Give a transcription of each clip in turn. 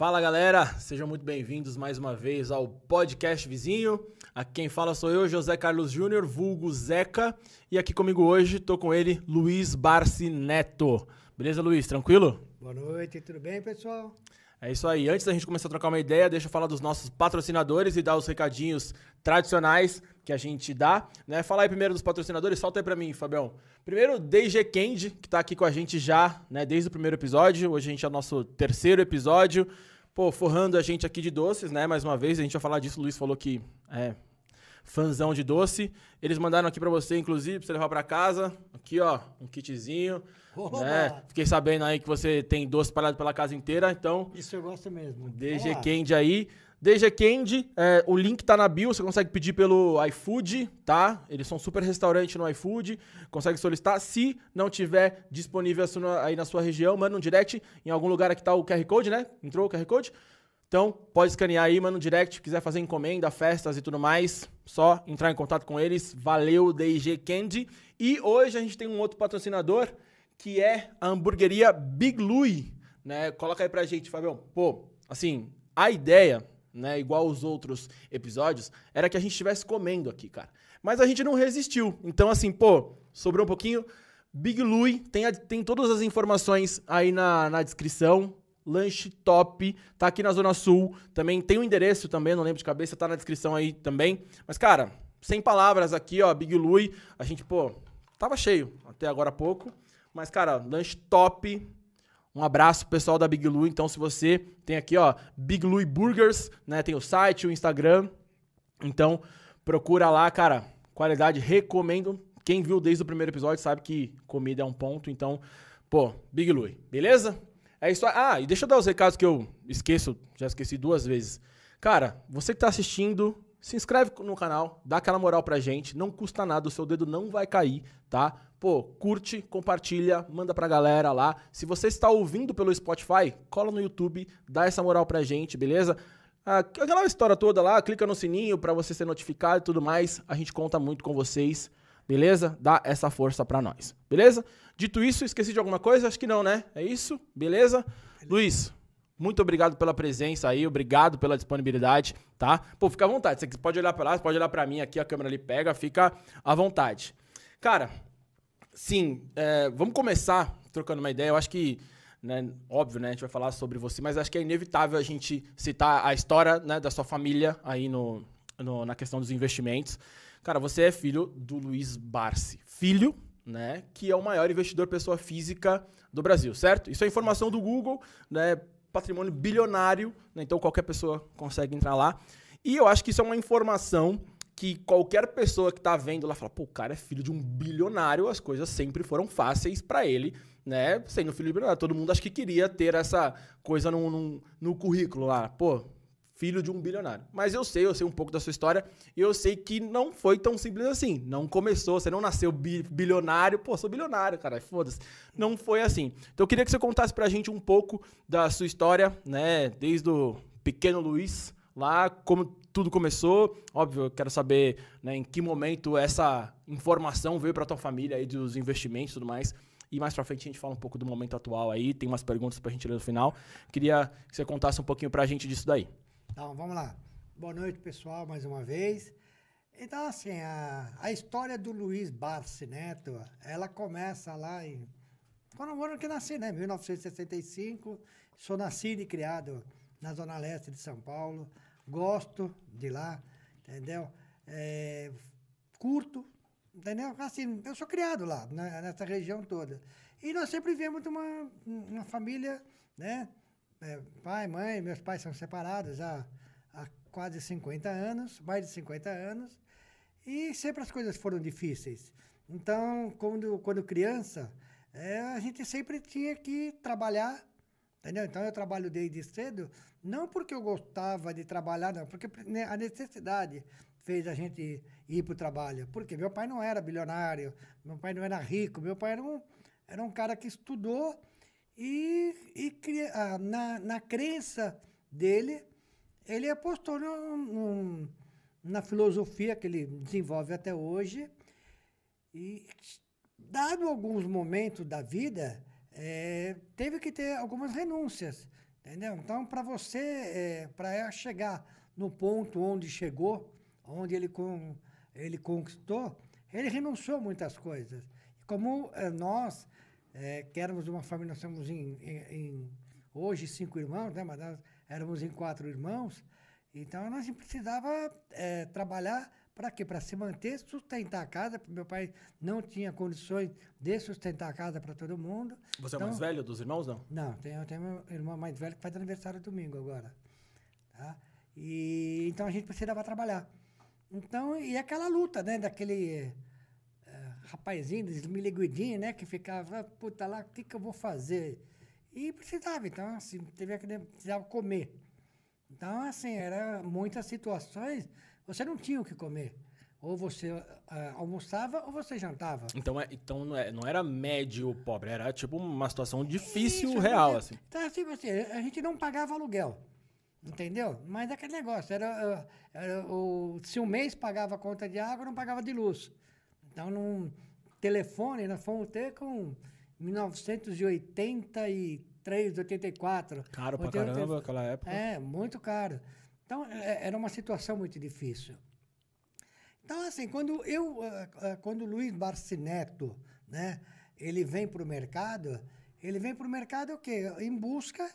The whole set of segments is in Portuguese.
Fala galera, sejam muito bem-vindos mais uma vez ao Podcast Vizinho. Aqui quem fala sou eu, José Carlos Júnior, vulgo Zeca. E aqui comigo hoje estou com ele, Luiz Barsi Neto. Beleza, Luiz? Tranquilo? Boa noite, tudo bem, pessoal? É isso aí. Antes da gente começar a trocar uma ideia, deixa eu falar dos nossos patrocinadores e dar os recadinhos tradicionais que a gente dá, né? Fala aí primeiro dos patrocinadores, solta aí pra mim, Fabião. Primeiro, DG Candy, que tá aqui com a gente já, né, desde o primeiro episódio. Hoje a gente é o nosso terceiro episódio. Pô, forrando a gente aqui de doces, né? Mais uma vez, a gente vai falar disso. O Luiz falou que é fãzão de doce. Eles mandaram aqui pra você, inclusive, pra você levar pra casa. Aqui, ó, um kitzinho. Né? Fiquei sabendo aí que você tem doce parado pela casa inteira, então... Isso eu gosto mesmo. DG Candy aí. DG Candy, o link tá na bio, você consegue pedir pelo iFood, tá? Eles são super restaurante no iFood, consegue solicitar. Se não tiver disponível aí na sua região, manda um direct em algum lugar aqui, tá o QR Code, né? Entrou o QR Code? Então, pode escanear aí, manda um direct, se quiser fazer encomenda, festas e tudo mais, só entrar em contato com eles. Valeu, DG Candy. E hoje a gente tem um outro patrocinador, que é a hamburgueria Big Louie, né? Coloca aí pra gente, Fabião. Pô, assim, a ideia, né, igual os outros episódios, era que a gente estivesse comendo aqui, cara. Mas a gente não resistiu. Então, assim, pô, sobrou um pouquinho. Big Louie, tem todas as informações aí na descrição. Lanche top, tá aqui na Zona Sul, também tem o endereço também, não lembro de cabeça, tá na descrição aí também. Mas, cara, sem palavras aqui, ó, Big Louie, a gente, pô, tava cheio até agora há pouco, mas, cara, lanche top, um abraço pessoal da Big Louie. Então, se você tem aqui, ó, Big Louie Burgers, né, tem o site, o Instagram, então procura lá, cara, qualidade, recomendo. Quem viu desde o primeiro episódio sabe que comida é um ponto, então, pô, Big Louie, beleza? É isso aí. Ah, e deixa eu dar os recados que eu esqueço, já esqueci duas vezes. Cara, você que tá assistindo, se inscreve no canal, dá aquela moral pra gente, não custa nada, o seu dedo não vai cair, tá? Pô, curte, compartilha, manda pra galera lá. Se você está ouvindo pelo Spotify, cola no YouTube, dá essa moral pra gente, beleza? Aquela história toda lá, clica no sininho pra você ser notificado e tudo mais, a gente conta muito com vocês. Beleza? Dá essa força pra nós. Beleza? Dito isso, esqueci de alguma coisa? Acho que não, né? É isso? Beleza? Luiz, muito obrigado pela presença aí, obrigado pela disponibilidade, tá? Pô, fica à vontade. Você pode olhar pra lá, você pode olhar pra mim aqui, a câmera ali pega, fica à vontade. Cara, sim, vamos começar trocando uma ideia. Eu acho que, né, óbvio, né, a gente vai falar sobre você, mas acho que é inevitável a gente citar a história, né, da sua família aí na questão dos investimentos. Cara, você é filho do Luiz Barsi, filho, né, que é o maior investidor pessoa física do Brasil, certo? Isso é informação do Google, né, patrimônio bilionário, né, então qualquer pessoa consegue entrar lá. E eu acho que isso é uma informação que qualquer pessoa que tá vendo lá fala, pô, o cara é filho de um bilionário, as coisas sempre foram fáceis para ele, né, sendo filho de bilionário. Todo mundo acho que queria ter essa coisa no currículo lá, pô, filho de um bilionário. Mas eu sei um pouco da sua história e eu sei que não foi tão simples assim. Não começou, você não nasceu bilionário. Pô, sou bilionário, cara, foda-se. Não foi assim. Então eu queria que você contasse pra gente um pouco da sua história, né? Desde o pequeno Luiz lá, como tudo começou. Óbvio, eu quero saber, né, em que momento essa informação veio pra tua família aí dos investimentos e tudo mais. E mais pra frente a gente fala um pouco do momento atual aí. Tem umas perguntas pra gente ler no final. Queria que você contasse um pouquinho pra gente disso daí. Então, vamos lá. Boa noite, pessoal, mais uma vez. Então, assim, a história do Luiz Barsi Neto, ela começa lá em... Quando o ano que nasci, né? 1965. Sou nascido e criado na Zona Leste de São Paulo. Gosto de lá, entendeu? Curto, entendeu? Assim, eu sou criado lá, nessa região toda. E nós sempre vivemos uma família, né? Pai, mãe, meus pais são separados há quase 50 anos, mais de 50 anos, e sempre as coisas foram difíceis. Então, quando criança, a gente sempre tinha que trabalhar, entendeu? Então, eu trabalho desde cedo, não porque eu gostava de trabalhar, não, porque a necessidade fez a gente ir para o trabalho, porque meu pai não era bilionário, meu pai não era rico, meu pai era um cara que estudou, na crença dele, ele apostou na filosofia que ele desenvolve até hoje. E, dado alguns momentos da vida, teve que ter algumas renúncias. Entendeu? Então, para você, para chegar no ponto onde chegou, onde ele conquistou, ele renunciou a muitas coisas. E como nós, que éramos uma família, nós somos hoje 5 irmãos, né? Mas nós éramos em 4 irmãos, então nós precisava trabalhar para quê? Para se manter, sustentar a casa, porque meu pai não tinha condições de sustentar a casa para todo mundo. Você então, é o mais velho dos irmãos, não? Não, eu tenho meu irmão mais velho que faz aniversário domingo agora. Tá? E, então a gente precisava trabalhar. Então, e aquela luta, né, daquele rapazinho, desmiliguidinho, né, que ficava, puta lá, o que que eu vou fazer? E precisava, então, assim, precisava comer. Então, assim, eram muitas situações, você não tinha o que comer. Ou você almoçava ou você jantava. Então não era médio pobre, era tipo uma situação difícil, isso, real, assim. Então, assim, a gente não pagava aluguel, entendeu? Mas aquele negócio, se um mês pagava a conta de água, não pagava de luz. Então, num telefone, nós fomos ter com 1983, 84. Caro pra caramba aquela época. É, muito caro. Então, era uma situação muito difícil. Então, assim, quando o Luiz Barsi Neto, né, ele vem para o mercado, o quê? Em busca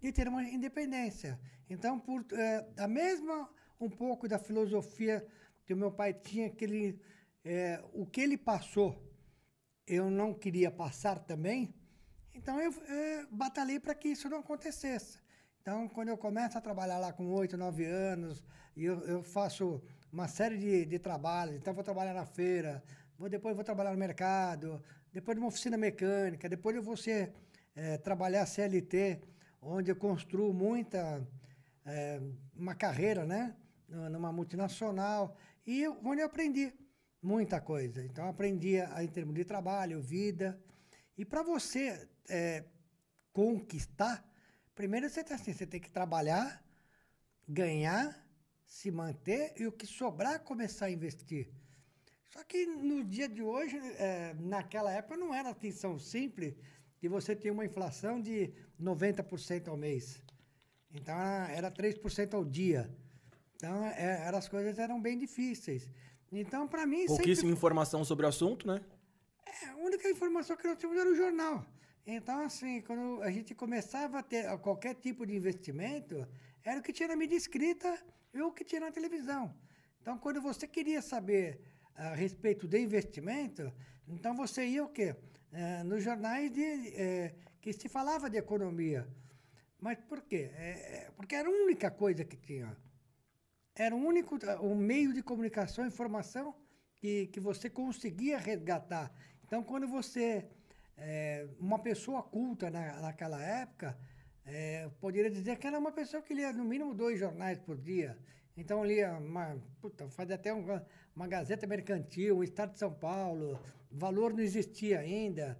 de ter uma independência. Então, a mesma, um pouco da filosofia que o meu pai tinha, que ele, o que ele passou, eu não queria passar também, então eu batalhei para que isso não acontecesse. Então, quando eu começo a trabalhar lá com 8, 9 anos, e eu faço uma série de trabalhos, então vou trabalhar na feira, depois vou trabalhar no mercado, depois numa oficina mecânica, depois eu vou trabalhar CLT, onde eu construo uma carreira, né, numa multinacional, e onde eu aprendi muita coisa. Então, eu aprendi em termos de trabalho, vida. E para você conquistar, primeiro você tem que trabalhar, ganhar, se manter, e o que sobrar, começar a investir. Só que no dia de hoje, naquela época, não era tão simples, e você tinha uma inflação de 90% ao mês. Então, era 3% ao dia. Então, as coisas eram bem difíceis. Então, para mim... Pouquíssima informação sobre o assunto, né? A única informação que nós tínhamos era o jornal. Então, assim, quando a gente começava a ter qualquer tipo de investimento, era o que tinha na mídia escrita e o que tinha na televisão. Então, quando você queria saber a respeito de investimento, então você ia o quê? Nos jornais que se falava de economia. Mas por quê? Porque era a única coisa que tinha. Era o único meio de comunicação e informação que você conseguia resgatar. Então, quando você... uma pessoa culta naquela época, poderia dizer que era uma pessoa que lia no mínimo 2 jornais por dia. Então, lia fazia até uma Gazeta Mercantil, o Estado de São Paulo, Valor não existia ainda.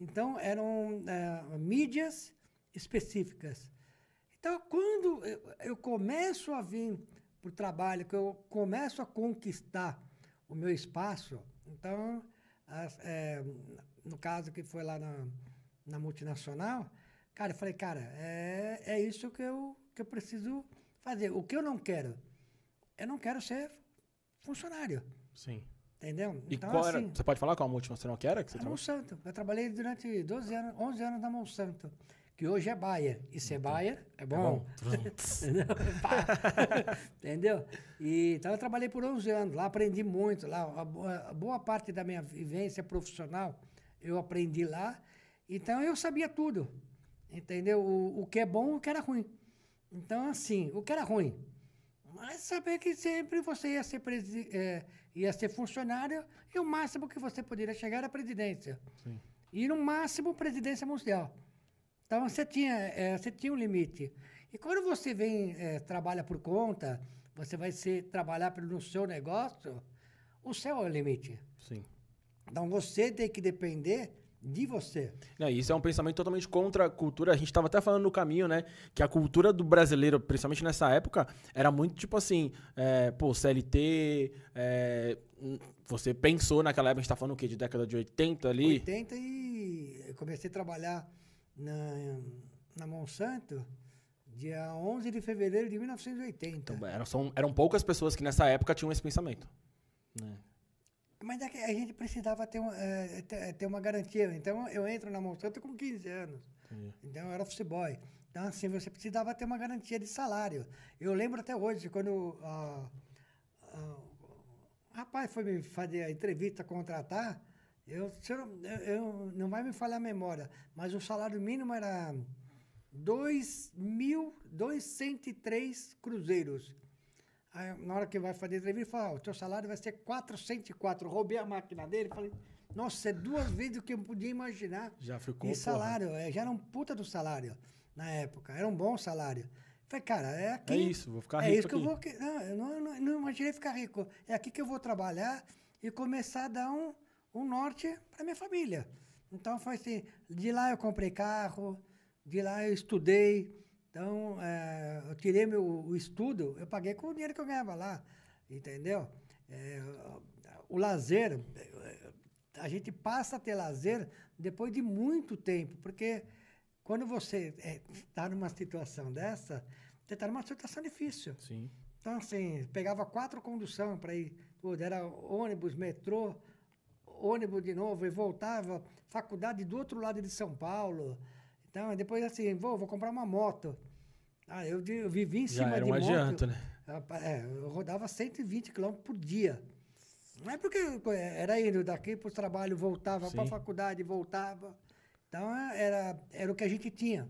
Então, eram mídias específicas. Então, quando eu começo a vir para o trabalho, que eu começo a conquistar o meu espaço, então, no caso que foi lá na multinacional, cara, eu falei, cara, é isso que eu preciso fazer. O que eu não quero? Eu não quero ser funcionário. Sim. Entendeu? E então, qual assim, era? Você pode falar qual a multinacional que era? Que você trabalhou? Monsanto. Eu trabalhei durante 12 anos, 11 anos na Monsanto, que hoje é Baia. E ser Baia é bom. Entendeu? E, então, eu trabalhei por 11 anos. Lá aprendi muito. Lá, a boa parte da minha vivência profissional eu aprendi lá. Então, eu sabia tudo. Entendeu? O que é bom e o que era ruim. Então, assim, o que era ruim. Mas saber que sempre você ia ser funcionário e o máximo que você poderia chegar era a presidência. Sim. E, no máximo, presidência mundial. Então, você tinha um limite. E quando você vem, trabalha por conta, você vai trabalhar no seu negócio, o céu é o limite. Sim. Então, você tem que depender de você. Não, isso é um pensamento totalmente contra a cultura. A gente estava até falando no caminho, né? Que a cultura do brasileiro, principalmente nessa época, era muito tipo assim, CLT... você pensou naquela época, a gente está falando o quê? De década de 80 ali? 80 e eu comecei a trabalhar... Na Monsanto, Dia 11 de fevereiro de 1980. Então, eram poucas pessoas que nessa época tinham esse pensamento. Né? Mas a gente precisava ter uma garantia. Então, eu entro na Monsanto com 15 anos. Sim. Então, eu era office boy. Então, assim, você precisava ter uma garantia de salário. Eu lembro até hoje, quando o rapaz foi me fazer a entrevista, contratar, eu não vai me falhar a memória, mas o salário mínimo era 2.203 cruzeiros. Aí, na hora que vai fazer a entrevista, ele fala, o teu salário vai ser 404. Eu roubei a máquina dele, falei, nossa, é 2 vezes o que eu podia imaginar. Já ficou, e salário, já era um puta do salário na época, era um bom salário. Falei, cara, é aqui. É isso, vou ficar rico. É isso que aqui. Eu não imaginei ficar rico. É aqui que eu vou trabalhar e começar a dar um norte para minha família. Então, foi assim, de lá eu comprei carro, de lá eu estudei. Então, eu tirei o estudo, eu paguei com o dinheiro que eu ganhava lá, entendeu? O lazer, a gente passa a ter lazer depois de muito tempo, porque quando você está numa situação dessa, você está numa situação difícil. Sim. Então, assim, pegava 4 condução para ir, era ônibus, metrô, ônibus de novo, e voltava, faculdade do outro lado de São Paulo. Então, depois assim, vou comprar uma moto. Ah, eu vivi em cima de moto. Já era um adianto, né? Eu rodava 120 km por dia. Não é porque era indo daqui para o trabalho, voltava para a faculdade, voltava. Então, era o que a gente tinha,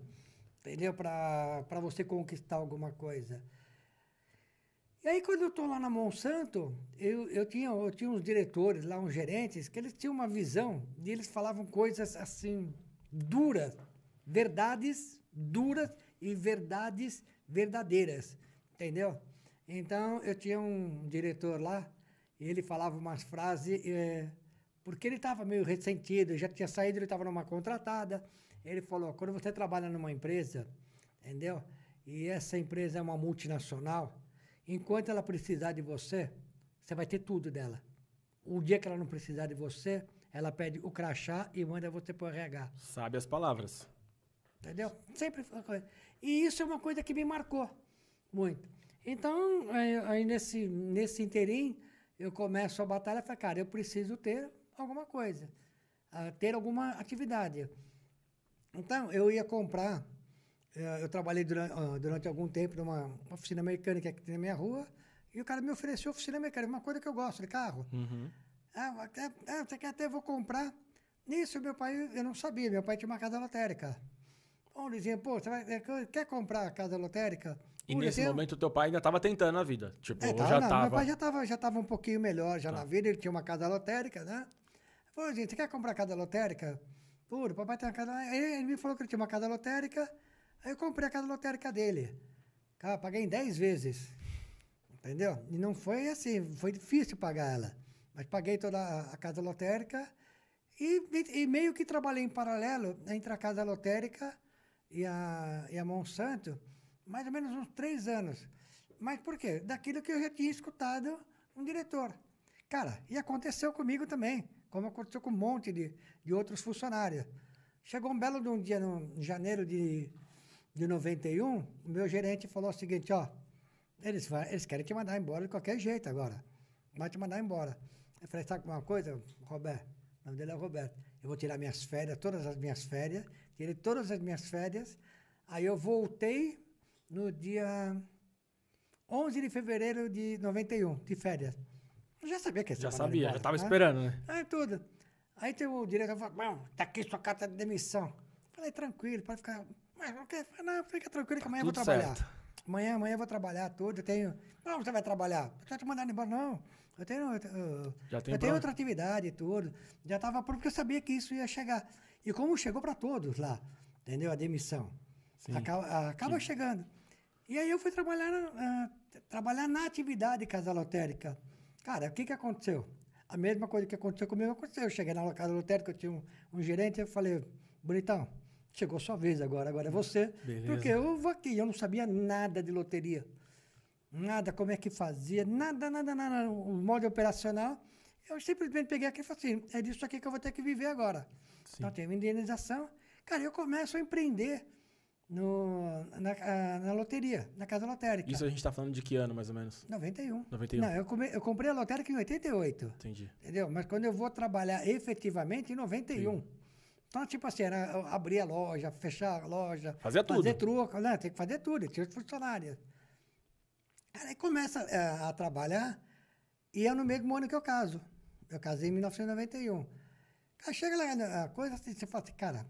entendeu? Para você conquistar alguma coisa. E aí, quando eu estou lá na Monsanto, eu tinha uns diretores lá, uns gerentes, que eles tinham uma visão e eles falavam coisas assim, duras. Verdades duras e verdades verdadeiras, entendeu? Então, eu tinha um diretor lá, e ele falava umas frases, porque ele estava meio ressentido, já tinha saído, ele estava numa contratada. Ele falou, quando você trabalha numa empresa, entendeu? E essa empresa é uma multinacional, enquanto ela precisar de você, você vai ter tudo dela. O dia que ela não precisar de você, ela pede o crachá e manda você para o RH. Sabe as palavras. Entendeu? Sempre foi uma coisa. E isso é uma coisa que me marcou muito. Então, aí nesse interim, eu começo a batalha e falo, cara, eu preciso ter alguma coisa, ter alguma atividade. Então, eu ia comprar, eu trabalhei durante algum tempo numa oficina mecânica que tem na minha rua, e o cara me ofereceu oficina mecânica, uma coisa que eu gosto, de carro. Uhum. Você quer até, vou comprar. Nisso, meu pai, eu não sabia, meu pai tinha uma casa lotérica. Ô, Luizinho, pô, você quer comprar a casa lotérica? E nesse momento, o teu pai ainda estava tentando a vida? Tipo, meu pai já estava um pouquinho melhor já na vida, ele tinha uma casa lotérica, né? Pô, Luizinho, você quer comprar a casa lotérica? Pô, o papai tem uma casa... Ele me falou que ele tinha uma casa lotérica, aí eu comprei a casa lotérica dele. Cara, paguei em 10 vezes, entendeu? E não foi assim, foi difícil pagar ela. Mas paguei toda a casa lotérica e meio que trabalhei em paralelo entre a casa lotérica e a Monsanto, mais ou menos uns 3 anos. Mas por quê? Daquilo que eu já tinha escutado um diretor. Cara, e aconteceu comigo também, como aconteceu com um monte de outros funcionários. Chegou um belo de um dia, em janeiro de 91, o meu gerente falou o seguinte, ó, eles querem te mandar embora de qualquer jeito agora. Vai te mandar embora. Eu falei, sabe uma coisa, Roberto? O nome dele é Roberto. Eu vou tirar minhas férias, todas as minhas férias. Tirei todas as minhas férias. Aí eu voltei no dia 11 de fevereiro de 91, de férias. Eu já sabia que ia ser mandado embora. Já estava esperando, né? Aí tudo. Aí tem o diretor falou, não, tá aqui sua carta de demissão. Eu falei, tranquilo, pode ficar... Mas não quer... Não, fica tranquilo que amanhã eu vou trabalhar. Amanhã eu vou trabalhar tudo, eu tenho... Não, você vai trabalhar. Eu tô te mandando embora, não. Eu tenho outra atividade e tudo. Já estava pronto, porque eu sabia que isso ia chegar. E como chegou para todos lá, entendeu? A demissão. Sim. Acaba chegando. E aí eu fui trabalhar na atividade casa lotérica. Cara, o que aconteceu? A mesma coisa que aconteceu comigo aconteceu. Eu cheguei na casa lotérica, eu tinha um gerente, eu falei, bonitão, chegou sua vez agora é você. Beleza. Porque eu vou aqui, eu não sabia nada de loteria. Nada, como é que fazia, nada. O modo operacional, eu simplesmente peguei aqui e falei assim, é disso aqui que eu vou ter que viver agora. Sim. Então, tem indenização. Cara, eu começo a empreender na loteria, na casa lotérica. Isso a gente está falando de que ano, mais ou menos? 91. 91. Não, eu comprei a lotérica em 88. Entendi. Entendeu? Mas quando eu vou trabalhar efetivamente, em 91. Sim. Então, tipo assim, era abrir a loja, fechar a loja. Fazer tudo. Fazer troco, né? Tem que fazer tudo, tinha os funcionários. Aí começa a trabalhar e é no mesmo ano que eu caso. Eu casei em 1991. Aí chega lá, a coisa assim, você fala assim, cara,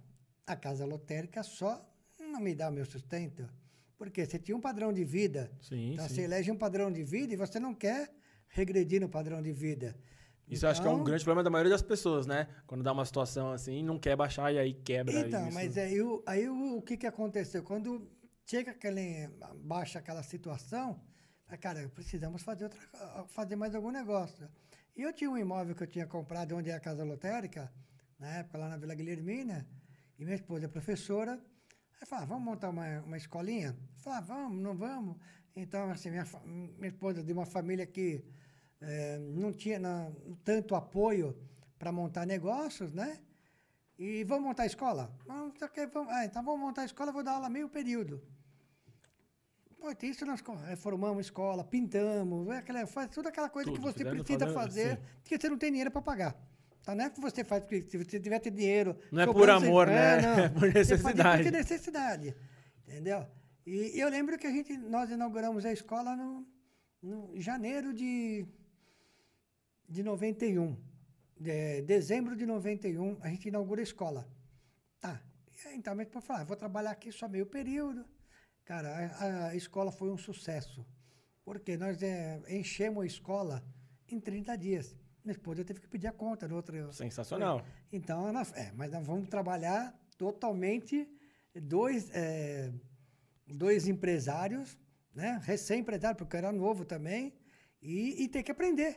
a casa lotérica só não me dá o meu sustento. Porque você tinha um padrão de vida. Sim, então, sim. Você elege um padrão de vida e você não quer regredir no padrão de vida. Isso então, eu acho que é um grande problema da maioria das pessoas, né? Quando dá uma situação assim, não quer baixar e aí quebra. Então, isso. Mas aí o que aconteceu? Quando chega baixa aquela situação, cara, precisamos fazer mais algum negócio. E eu tinha um imóvel que eu tinha comprado, onde é a casa lotérica, na época lá na Vila Guilhermina, e minha esposa é professora. Aí falava, vamos montar uma escolinha? Falava, vamos, não vamos? Então, assim, minha esposa de uma família que não tinha tanto apoio para montar negócios, né? E vamos montar a escola? Então vamos montar a escola, vou dar aula meio período. Pô, isso nós reformamos escola, pintamos, faz toda aquela coisa que você precisa fazer, sim. Porque você não tem dinheiro para pagar. Então não é que você faz porque se você tiver dinheiro... Não é por amor, né? Não. É por necessidade. Você faz por necessidade, entendeu? E eu lembro que nós inauguramos a escola no janeiro de 91. Dezembro de 91, a gente inaugura a escola. Tá. Então, mesmo para falar, vou trabalhar aqui só meio período. Cara, a escola foi um sucesso, porque nós enchemos a escola em 30 dias. Minha esposa teve que pedir a conta no outro... Sensacional. Então, mas nós vamos trabalhar totalmente dois empresários, né? Recém-empresário, porque eu era novo também, e ter que aprender,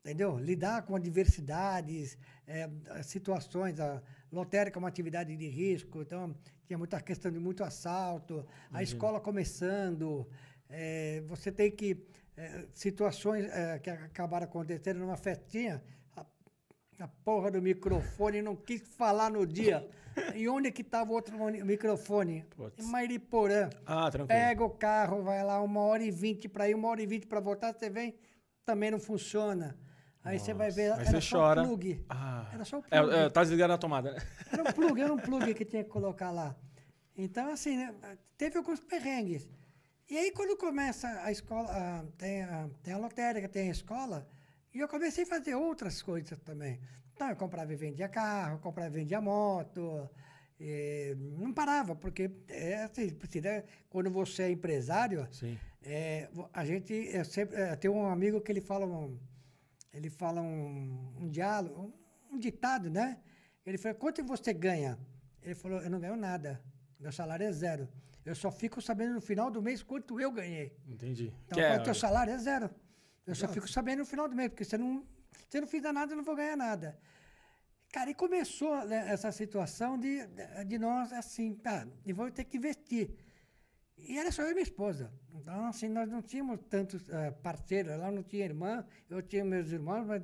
entendeu? Lidar com adversidades, situações... Lotérica é uma atividade de risco, então tinha muita questão de muito assalto, a escola começando, você tem que... situações que acabaram acontecendo numa festinha, a porra do microfone não quis falar no dia. E onde é que estava o outro microfone? Em Mairiporã. Ah, tranquilo. Pega o carro, vai lá 1h20 para ir, 1h20 para voltar, você vem, também não funciona. Aí você vai ver, era só o plug. Ah. Era só o plug. Tá desligado na tomada, né? Era um plug que tinha que colocar lá. Então, assim, né? Teve alguns perrengues. E aí, quando começa a escola, tem a lotérica, tem a escola, e eu comecei a fazer outras coisas também. Então, eu comprava e vendia carro, comprava e vendia moto. E não parava, porque assim, né? Quando você é empresário, a gente... tem um amigo que ele fala... Ele fala um diálogo, um ditado, né? Ele falou, quanto você ganha? Ele falou, eu não ganho nada, meu salário é zero. Eu só fico sabendo no final do mês quanto eu ganhei. Entendi. Então, o teu salário é zero. Eu só fico sabendo no final do mês, porque se eu não fizer nada, eu não vou ganhar nada. Cara, e começou, né, essa situação de nós, assim, tá, e vou ter que investir. E era só eu e minha esposa. Então, assim, nós não tínhamos tantos parceiros. Ela não tinha irmã, eu tinha meus irmãos, mas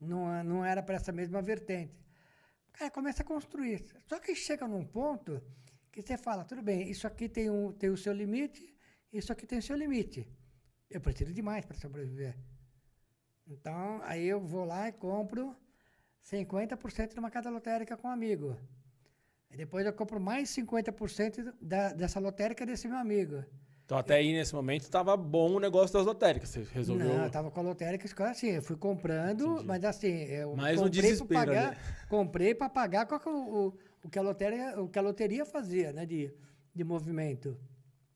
não era para essa mesma vertente. Cara, começa a construir. Só que chega num ponto que você fala, tudo bem, isso aqui tem o seu limite, isso aqui tem o seu limite. Eu preciso de mais para sobreviver. Então, aí eu vou lá e compro 50% numa casa lotérica com um amigo. Depois eu compro mais 50% dessa lotérica desse meu amigo. Então, até aí, nesse momento, estava bom o negócio das lotéricas. Você resolveu... Não, eu estava com a lotérica, assim, eu fui comprando, entendi. Mas assim, eu mais comprei para pagar, né? Comprei para pagar o que a loteria fazia, né, de movimento.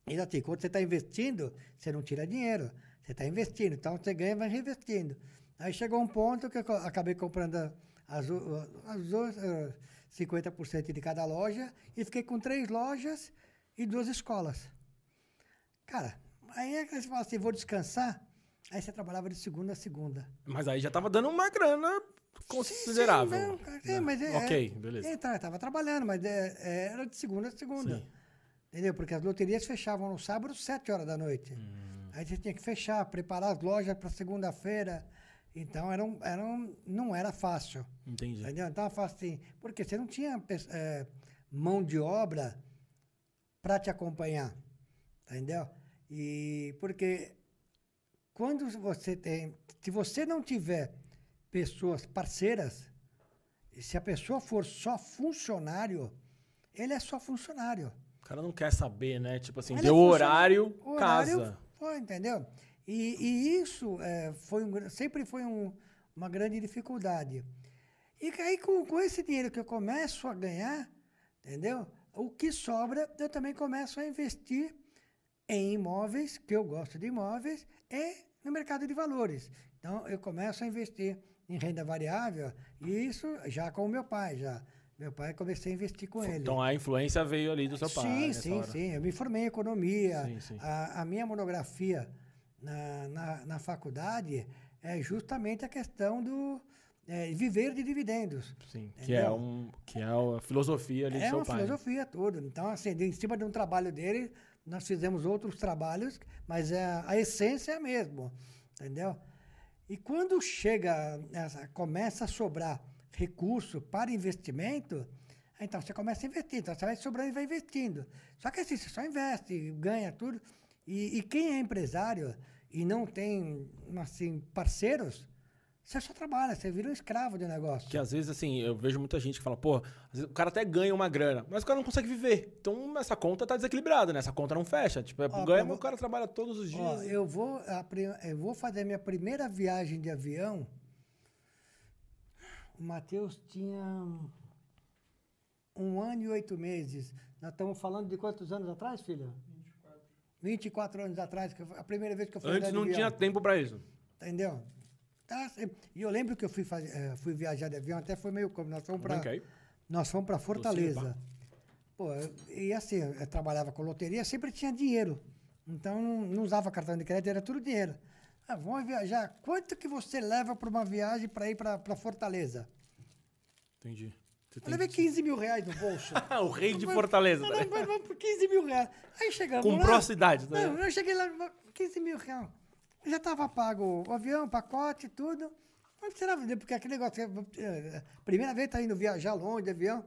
E assim, quando você está investindo, você não tira dinheiro, você está investindo. Então, você ganha e vai reinvestindo. Aí chegou um ponto que eu acabei comprando as 50% de cada loja, e fiquei com 3 lojas e 2 escolas. Cara, aí é que você fala assim, vou descansar, aí você trabalhava de segunda a segunda. Mas aí já estava dando uma grana considerável. Sim, não, sim, mas ok, beleza. Então, eu estava trabalhando, mas era de segunda a segunda. Sim. Entendeu? Porque as loterias fechavam no sábado, 7h. Aí você tinha que fechar, preparar as lojas para segunda-feira. Então, não era fácil. Entendi. Entendeu? Então, fácil assim, porque você não tinha mão de obra para te acompanhar, entendeu? E porque quando você tem, se você não tiver pessoas parceiras, se a pessoa for só funcionário, ele é só funcionário. O cara não quer saber, né? Tipo assim, deu horário, casa. Foi, entendeu? E isso sempre foi uma grande dificuldade. E aí, com esse dinheiro que eu começo a ganhar, entendeu? O que sobra, eu também começo a investir em imóveis, que eu gosto de imóveis, e no mercado de valores. Então, eu começo a investir em renda variável, e isso já com o meu pai, já. Meu pai, comecei a investir com ele. Então, a influência veio ali do seu pai. Sim. Eu me formei em economia. Sim. A minha monografia na faculdade é justamente a questão do... viver de dividendos. Sim, que é a filosofia ali do seu pai. É uma filosofia toda. Então, assim, em cima de um trabalho dele, nós fizemos outros trabalhos, mas a essência é a mesma, entendeu? E quando começa a sobrar recurso para investimento, então você começa a investir, então você vai sobrando e vai investindo. Só que assim, você só investe, ganha tudo. E quem é empresário e não tem, assim, parceiros... Você só trabalha, você vira um escravo do negócio. Que às vezes, assim, eu vejo muita gente que fala, pô, o cara até ganha uma grana, mas o cara não consegue viver. Então, essa conta tá desequilibrada, né? Essa conta não fecha. Tipo, o cara trabalha todos os dias. Ó, eu vou fazer minha primeira viagem de avião. O Matheus tinha 1 ano e 8 meses. Nós estamos falando de quantos anos atrás, filho? 24. 24 anos atrás, que a primeira vez que eu fui andar de avião. Antes não tinha tempo para isso. Entendeu? E eu lembro que eu fui viajar de avião, até foi meio como, nós fomos para Fortaleza. Pô, e assim, eu trabalhava com loteria, sempre tinha dinheiro. Então, não usava cartão de crédito, era tudo dinheiro. Ah, vamos viajar. Quanto que você leva para uma viagem para ir para Fortaleza? Entendi. Eu levei 15 mil reais no bolso. O rei de Fortaleza. Vamos por 15 mil reais. Aí chegamos lá. Comprou a cidade. Eu cheguei lá, 15 mil reais. Já estava pago o avião, pacote, tudo. Não precisava, porque aquele negócio... Primeira vez tá indo viajar longe de avião.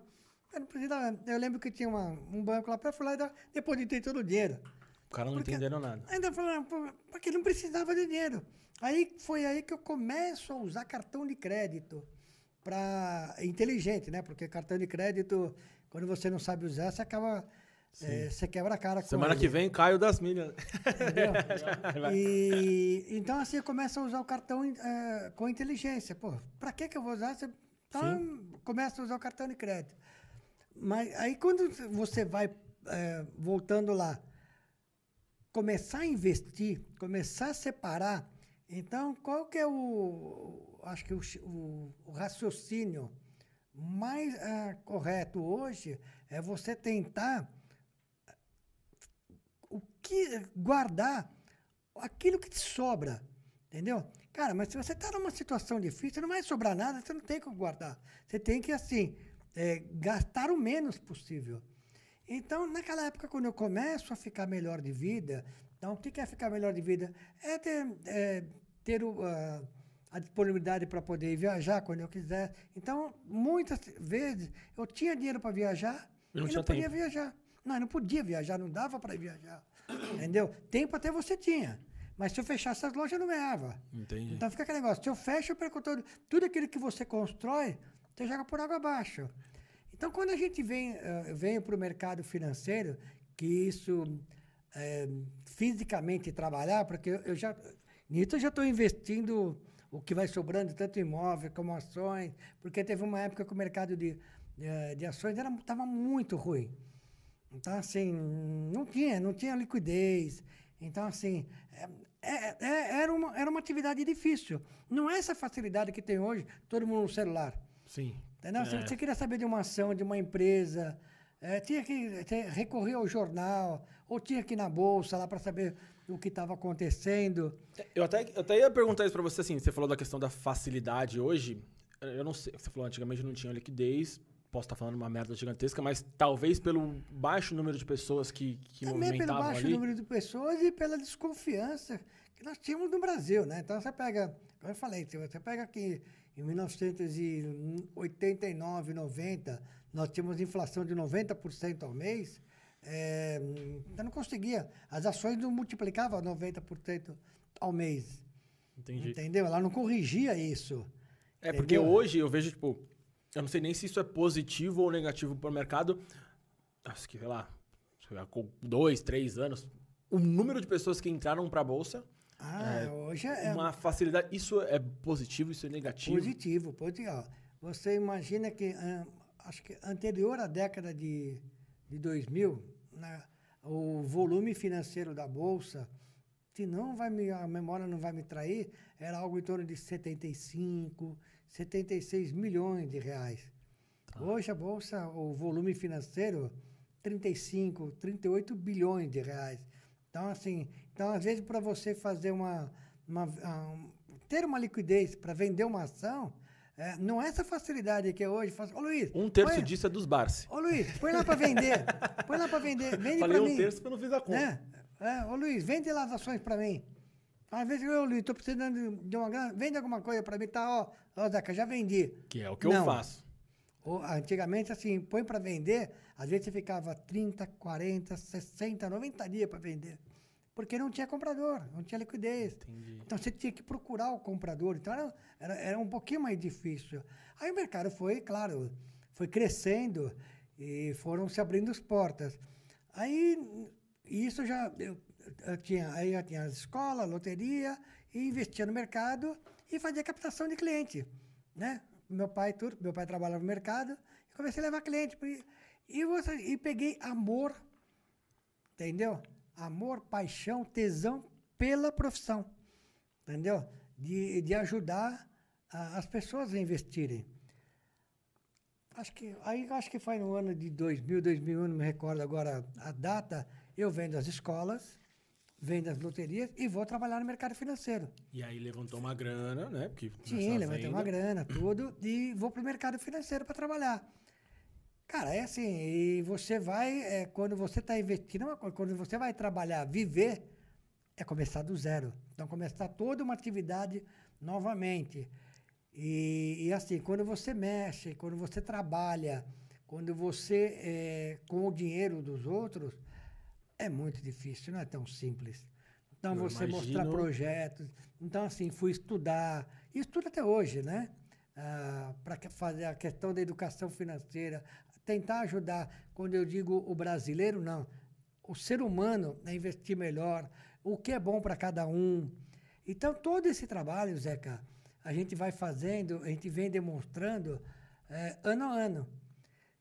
Eu não precisava. Eu lembro que tinha um banco lá para falar, depois de ter todo o dinheiro. O cara não entenderam nada. Ainda falaram, porque não precisava de dinheiro. Aí foi aí que eu começo a usar cartão de crédito. Inteligente, né? Porque cartão de crédito, quando você não sabe usar, você acaba... Você quebra a cara. Semana que vem, Caio das Milhas. Então, assim, começa a usar o cartão com inteligência. Pô, pra que eu vou usar? Então, começa a usar o cartão de crédito. Mas aí, quando você vai, voltando lá, começar a investir, começar a separar, então, qual que é o raciocínio mais correto hoje é você tentar... guardar aquilo que te sobra, entendeu? Cara, mas se você está numa situação difícil, não vai sobrar nada, você não tem como guardar. Você tem que, assim, gastar o menos possível. Então, naquela época, quando eu começo a ficar melhor de vida, então, o que é ficar melhor de vida? É ter a disponibilidade para poder viajar quando eu quiser. Então, muitas vezes, eu tinha dinheiro para viajar e não podia viajar. Não podia viajar, não dava para viajar. Entendeu? Tempo até você tinha. Mas se eu fechasse as lojas, eu não ganhava. Entendi. Então fica aquele negócio. Se eu fecho, eu perco todo. Tudo aquilo que você constrói, você joga por água abaixo. Então, quando a gente vem para o mercado financeiro, que isso fisicamente trabalhar, porque eu já estou investindo o que vai sobrando, tanto imóvel como ações, porque teve uma época que o mercado de ações estava muito ruim. Então, assim, não tinha liquidez. Então, assim, era uma atividade difícil. Não é essa facilidade que tem hoje, todo mundo no celular. Sim. Entendeu? Você queria saber de uma ação, de uma empresa, tinha que recorrer ao jornal, ou tinha que ir na bolsa lá para saber o que estava acontecendo. Eu até ia perguntar isso para você, assim, você falou da questão da facilidade hoje. Eu não sei, você falou antigamente não tinha liquidez. Posso estar falando uma merda gigantesca, mas talvez pelo baixo número de pessoas que movimentavam ali. Também pelo baixo número de pessoas e pela desconfiança que nós tínhamos no Brasil, né? Então você pega, como eu falei, você pega aqui em 1989, 90, nós tínhamos inflação de 90% ao mês, Eu não conseguia. As ações não multiplicavam 90% ao mês. Entendi. Entendeu? Ela não corrigia isso. É, entendeu? Porque hoje eu vejo, tipo... Eu não sei nem se isso é positivo ou negativo para o mercado. Acho que, sei lá, com 2, 3 anos... O número de pessoas que entraram para a bolsa... hoje é... Uma facilidade... Isso é positivo, isso é negativo? Positivo, positivo. Você imagina que... Acho que anterior à década de 2000, o volume financeiro da Bolsa, se não vai me, a memória não vai me trair, era algo em torno de 75, 76 milhões de reais. Ah. Hoje a Bolsa, o volume financeiro, 35, 38 bilhões de reais. Então, assim, às vezes, para você fazer ter uma liquidez para vender uma ação... não é essa facilidade que é hoje. Ô, Luiz... Um terço disso é dos Barsi. Ô, Luiz, põe lá para vender. Põe lá para vender. Vende para mim. Falei um terço porque eu não fiz a conta. Ô, Luiz, vende lá as ações para mim. Às vezes, ô, Luiz, estou precisando de uma grana. Vende alguma coisa para mim. Tá, ó, Zeca, já vendi. Que é o que eu faço. Antigamente, assim, põe para vender. Às vezes, você ficava 30, 40, 60, 90 dias para vender. Porque não tinha comprador, não tinha liquidez. Entendi. Então, você tinha que procurar o comprador. Então, era um pouquinho mais difícil. Aí o mercado foi, claro, foi crescendo e foram se abrindo as portas. Aí, isso já... Eu tinha as escolas, loteria, e investia no mercado e fazia captação de cliente, né? Meu pai trabalhava no mercado, e comecei a levar cliente. E peguei amor, entendeu? Amor, paixão, tesão pela profissão, entendeu? De ajudar as pessoas a investirem. Acho que foi no ano de 2000, 2001, não me recordo agora a data, eu vendo as escolas, vendo as loterias e vou trabalhar no mercado financeiro. E aí levantou uma grana, né? Porque sim, levantei uma grana, tudo, e vou para o mercado financeiro para trabalhar. Cara, é assim, e você vai, quando você está investindo uma coisa, quando você vai trabalhar, viver, é começar do zero. Então, começar toda uma atividade novamente. E assim, quando você mexe, quando você trabalha, quando você com o dinheiro dos outros, é muito difícil, não é tão simples. Então, você mostrar projetos. Então, assim, fui estudar. E estudo até hoje, né? Para fazer a questão da educação financeira, tentar ajudar, quando eu digo o brasileiro, não. O ser humano a investir melhor, o que é bom para cada um. Então, todo esse trabalho, Zeca, a gente vai fazendo, a gente vem demonstrando ano a ano.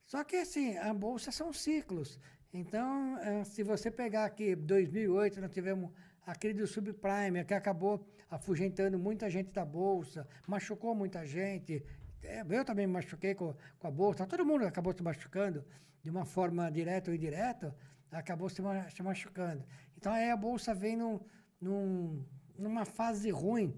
Só que, assim, a Bolsa são ciclos. Então, se você pegar aqui, 2008, nós tivemos a crise do subprime, que acabou afugentando muita gente da Bolsa, machucou muita gente. Eu também me machuquei com a Bolsa. Todo mundo acabou se machucando, de uma forma direta ou indireta, acabou se machucando. Então, aí a Bolsa vem numa fase ruim.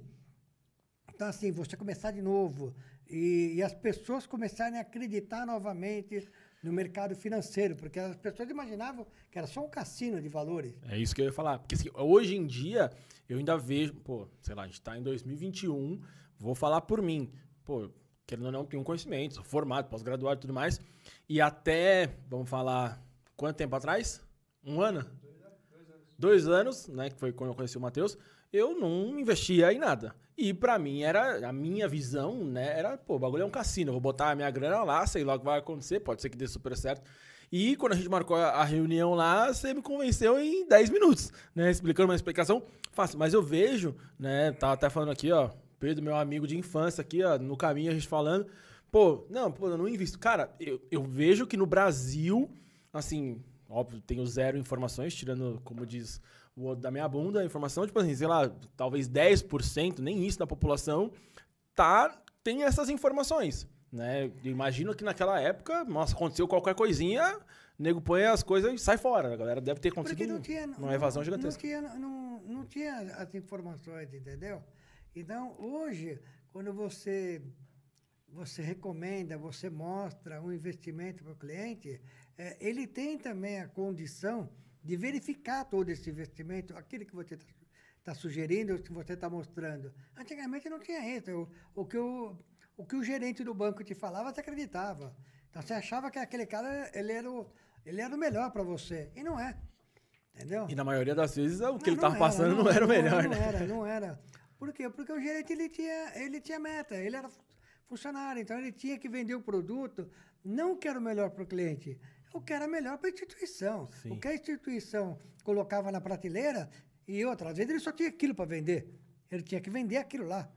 Então, assim, você começar de novo e as pessoas começarem a acreditar novamente no mercado financeiro, porque as pessoas imaginavam que era só um cassino de valores. É isso que eu ia falar. Porque assim, hoje em dia, eu ainda vejo... Pô, sei lá, a gente está em 2021, vou falar por mim. Pô... Querendo ou não, tenho um conhecimento, sou formado, pós-graduado e tudo mais. E até, vamos falar, quanto tempo atrás? Um ano? 2 anos. 2 anos, né? Que foi quando eu conheci o Matheus. Eu não investia em nada. E pra mim, era a minha visão, né? Era, pô, o bagulho é um cassino. Eu vou botar a minha grana lá, sei lá o que vai acontecer. Pode ser que dê super certo. E quando a gente marcou a reunião lá, você me convenceu em 10 minutos, né? Explicando uma explicação fácil. Mas eu vejo, né? Tava até falando aqui, ó. Pedro, meu amigo de infância aqui, ó, no caminho a gente falando. Pô, eu não invisto. Cara, eu vejo que no Brasil, assim, óbvio, tenho zero informações, tirando, como diz o outro da minha bunda, a informação, tipo assim, sei lá, talvez 10%, nem isso da população, tem essas informações, né? Eu imagino que naquela época, nossa, aconteceu qualquer coisinha, o nego põe as coisas e sai fora. A galera deve ter acontecido uma evasão gigantesca. Não tinha as informações, entendeu? Então, hoje, quando você recomenda, você mostra um investimento para o cliente, ele tem também a condição de verificar todo esse investimento, aquilo que você está sugerindo, que você está mostrando. Antigamente não tinha isso. O que o gerente do banco te falava, você acreditava. Então, você achava que aquele cara ele era o, Ele era o melhor para você. E não é. Entendeu? E na maioria das vezes, o que ele estava passando não era o melhor, né? Não era. Por quê? Porque o gerente ele tinha meta. Ele era funcionário. Então, ele tinha que vender o produto. Não que era o melhor para o cliente. O que era melhor para a instituição. Sim. O que a instituição colocava na prateleira e outra. Às vezes, ele só tinha aquilo para vender. Ele tinha que vender aquilo lá.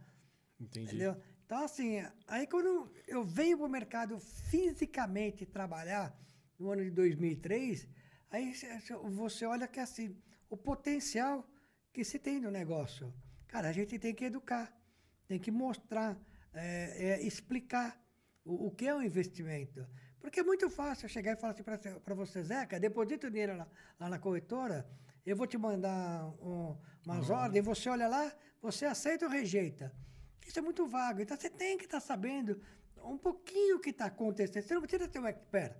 Entendi. Entendeu? Então, assim, aí quando eu venho para o mercado fisicamente trabalhar, no ano de 2003, aí você olha que, assim, o potencial que se tem no negócio. Cara, a gente tem que educar, tem que mostrar, explicar o que é um investimento. Porque é muito fácil chegar e falar assim para você, Zeca, deposita o dinheiro lá na corretora, eu vou te mandar umas ordens, você olha lá, você aceita ou rejeita. Isso é muito vago. Então, você tem que estar sabendo um pouquinho o que está acontecendo. Você não precisa ser um expert.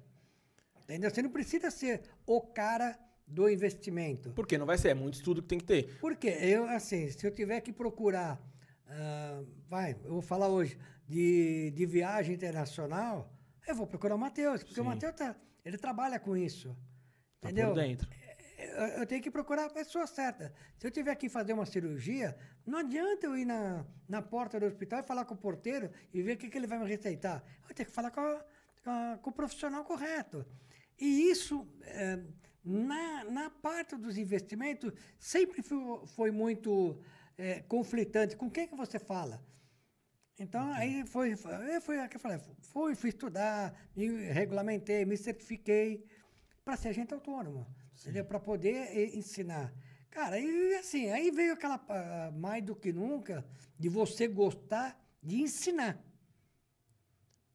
Entendeu? Você não precisa ser o cara do investimento. Por quê? Não vai ser. É muito estudo que tem que ter. Por quê? Eu, assim, se eu tiver que procurar... eu vou falar hoje de viagem internacional, eu vou procurar o Matheus. Porque o Matheus, ele trabalha com isso. Entendeu? Tá por dentro. Eu tenho que procurar a pessoa certa. Se eu tiver que fazer uma cirurgia, não adianta eu ir na porta do hospital e falar com o porteiro e ver o que ele vai me receitar. Eu tenho que falar com o profissional correto. E isso, na parte dos investimentos, sempre foi muito conflitante. Com quem que você fala? Então, aí fui estudar, me regulamentei, me certifiquei para ser agente autônomo. Para poder ensinar. Cara, e assim, aí veio aquela, mais do que nunca, de você gostar de ensinar.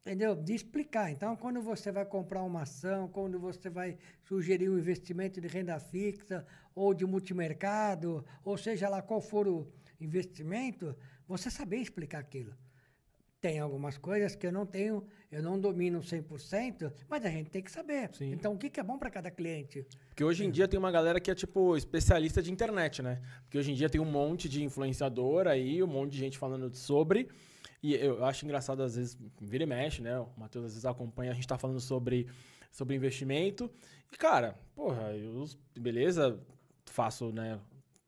Entendeu? De explicar. Então, quando você vai comprar uma ação, quando você vai sugerir um investimento de renda fixa, ou de multimercado, ou seja lá qual for o investimento, você saber explicar aquilo. Tem algumas coisas que eu não domino 100%, mas a gente tem que saber. Sim. Então, o que é bom para cada cliente? Porque hoje em dia tem uma galera que é, tipo, especialista de internet, né? Porque hoje em dia tem um monte de influenciador aí, um monte de gente falando sobre. E eu acho engraçado, às vezes, vira e mexe, né? O Matheus, às vezes, acompanha, a gente tá falando sobre investimento. E, cara, porra, faço, né?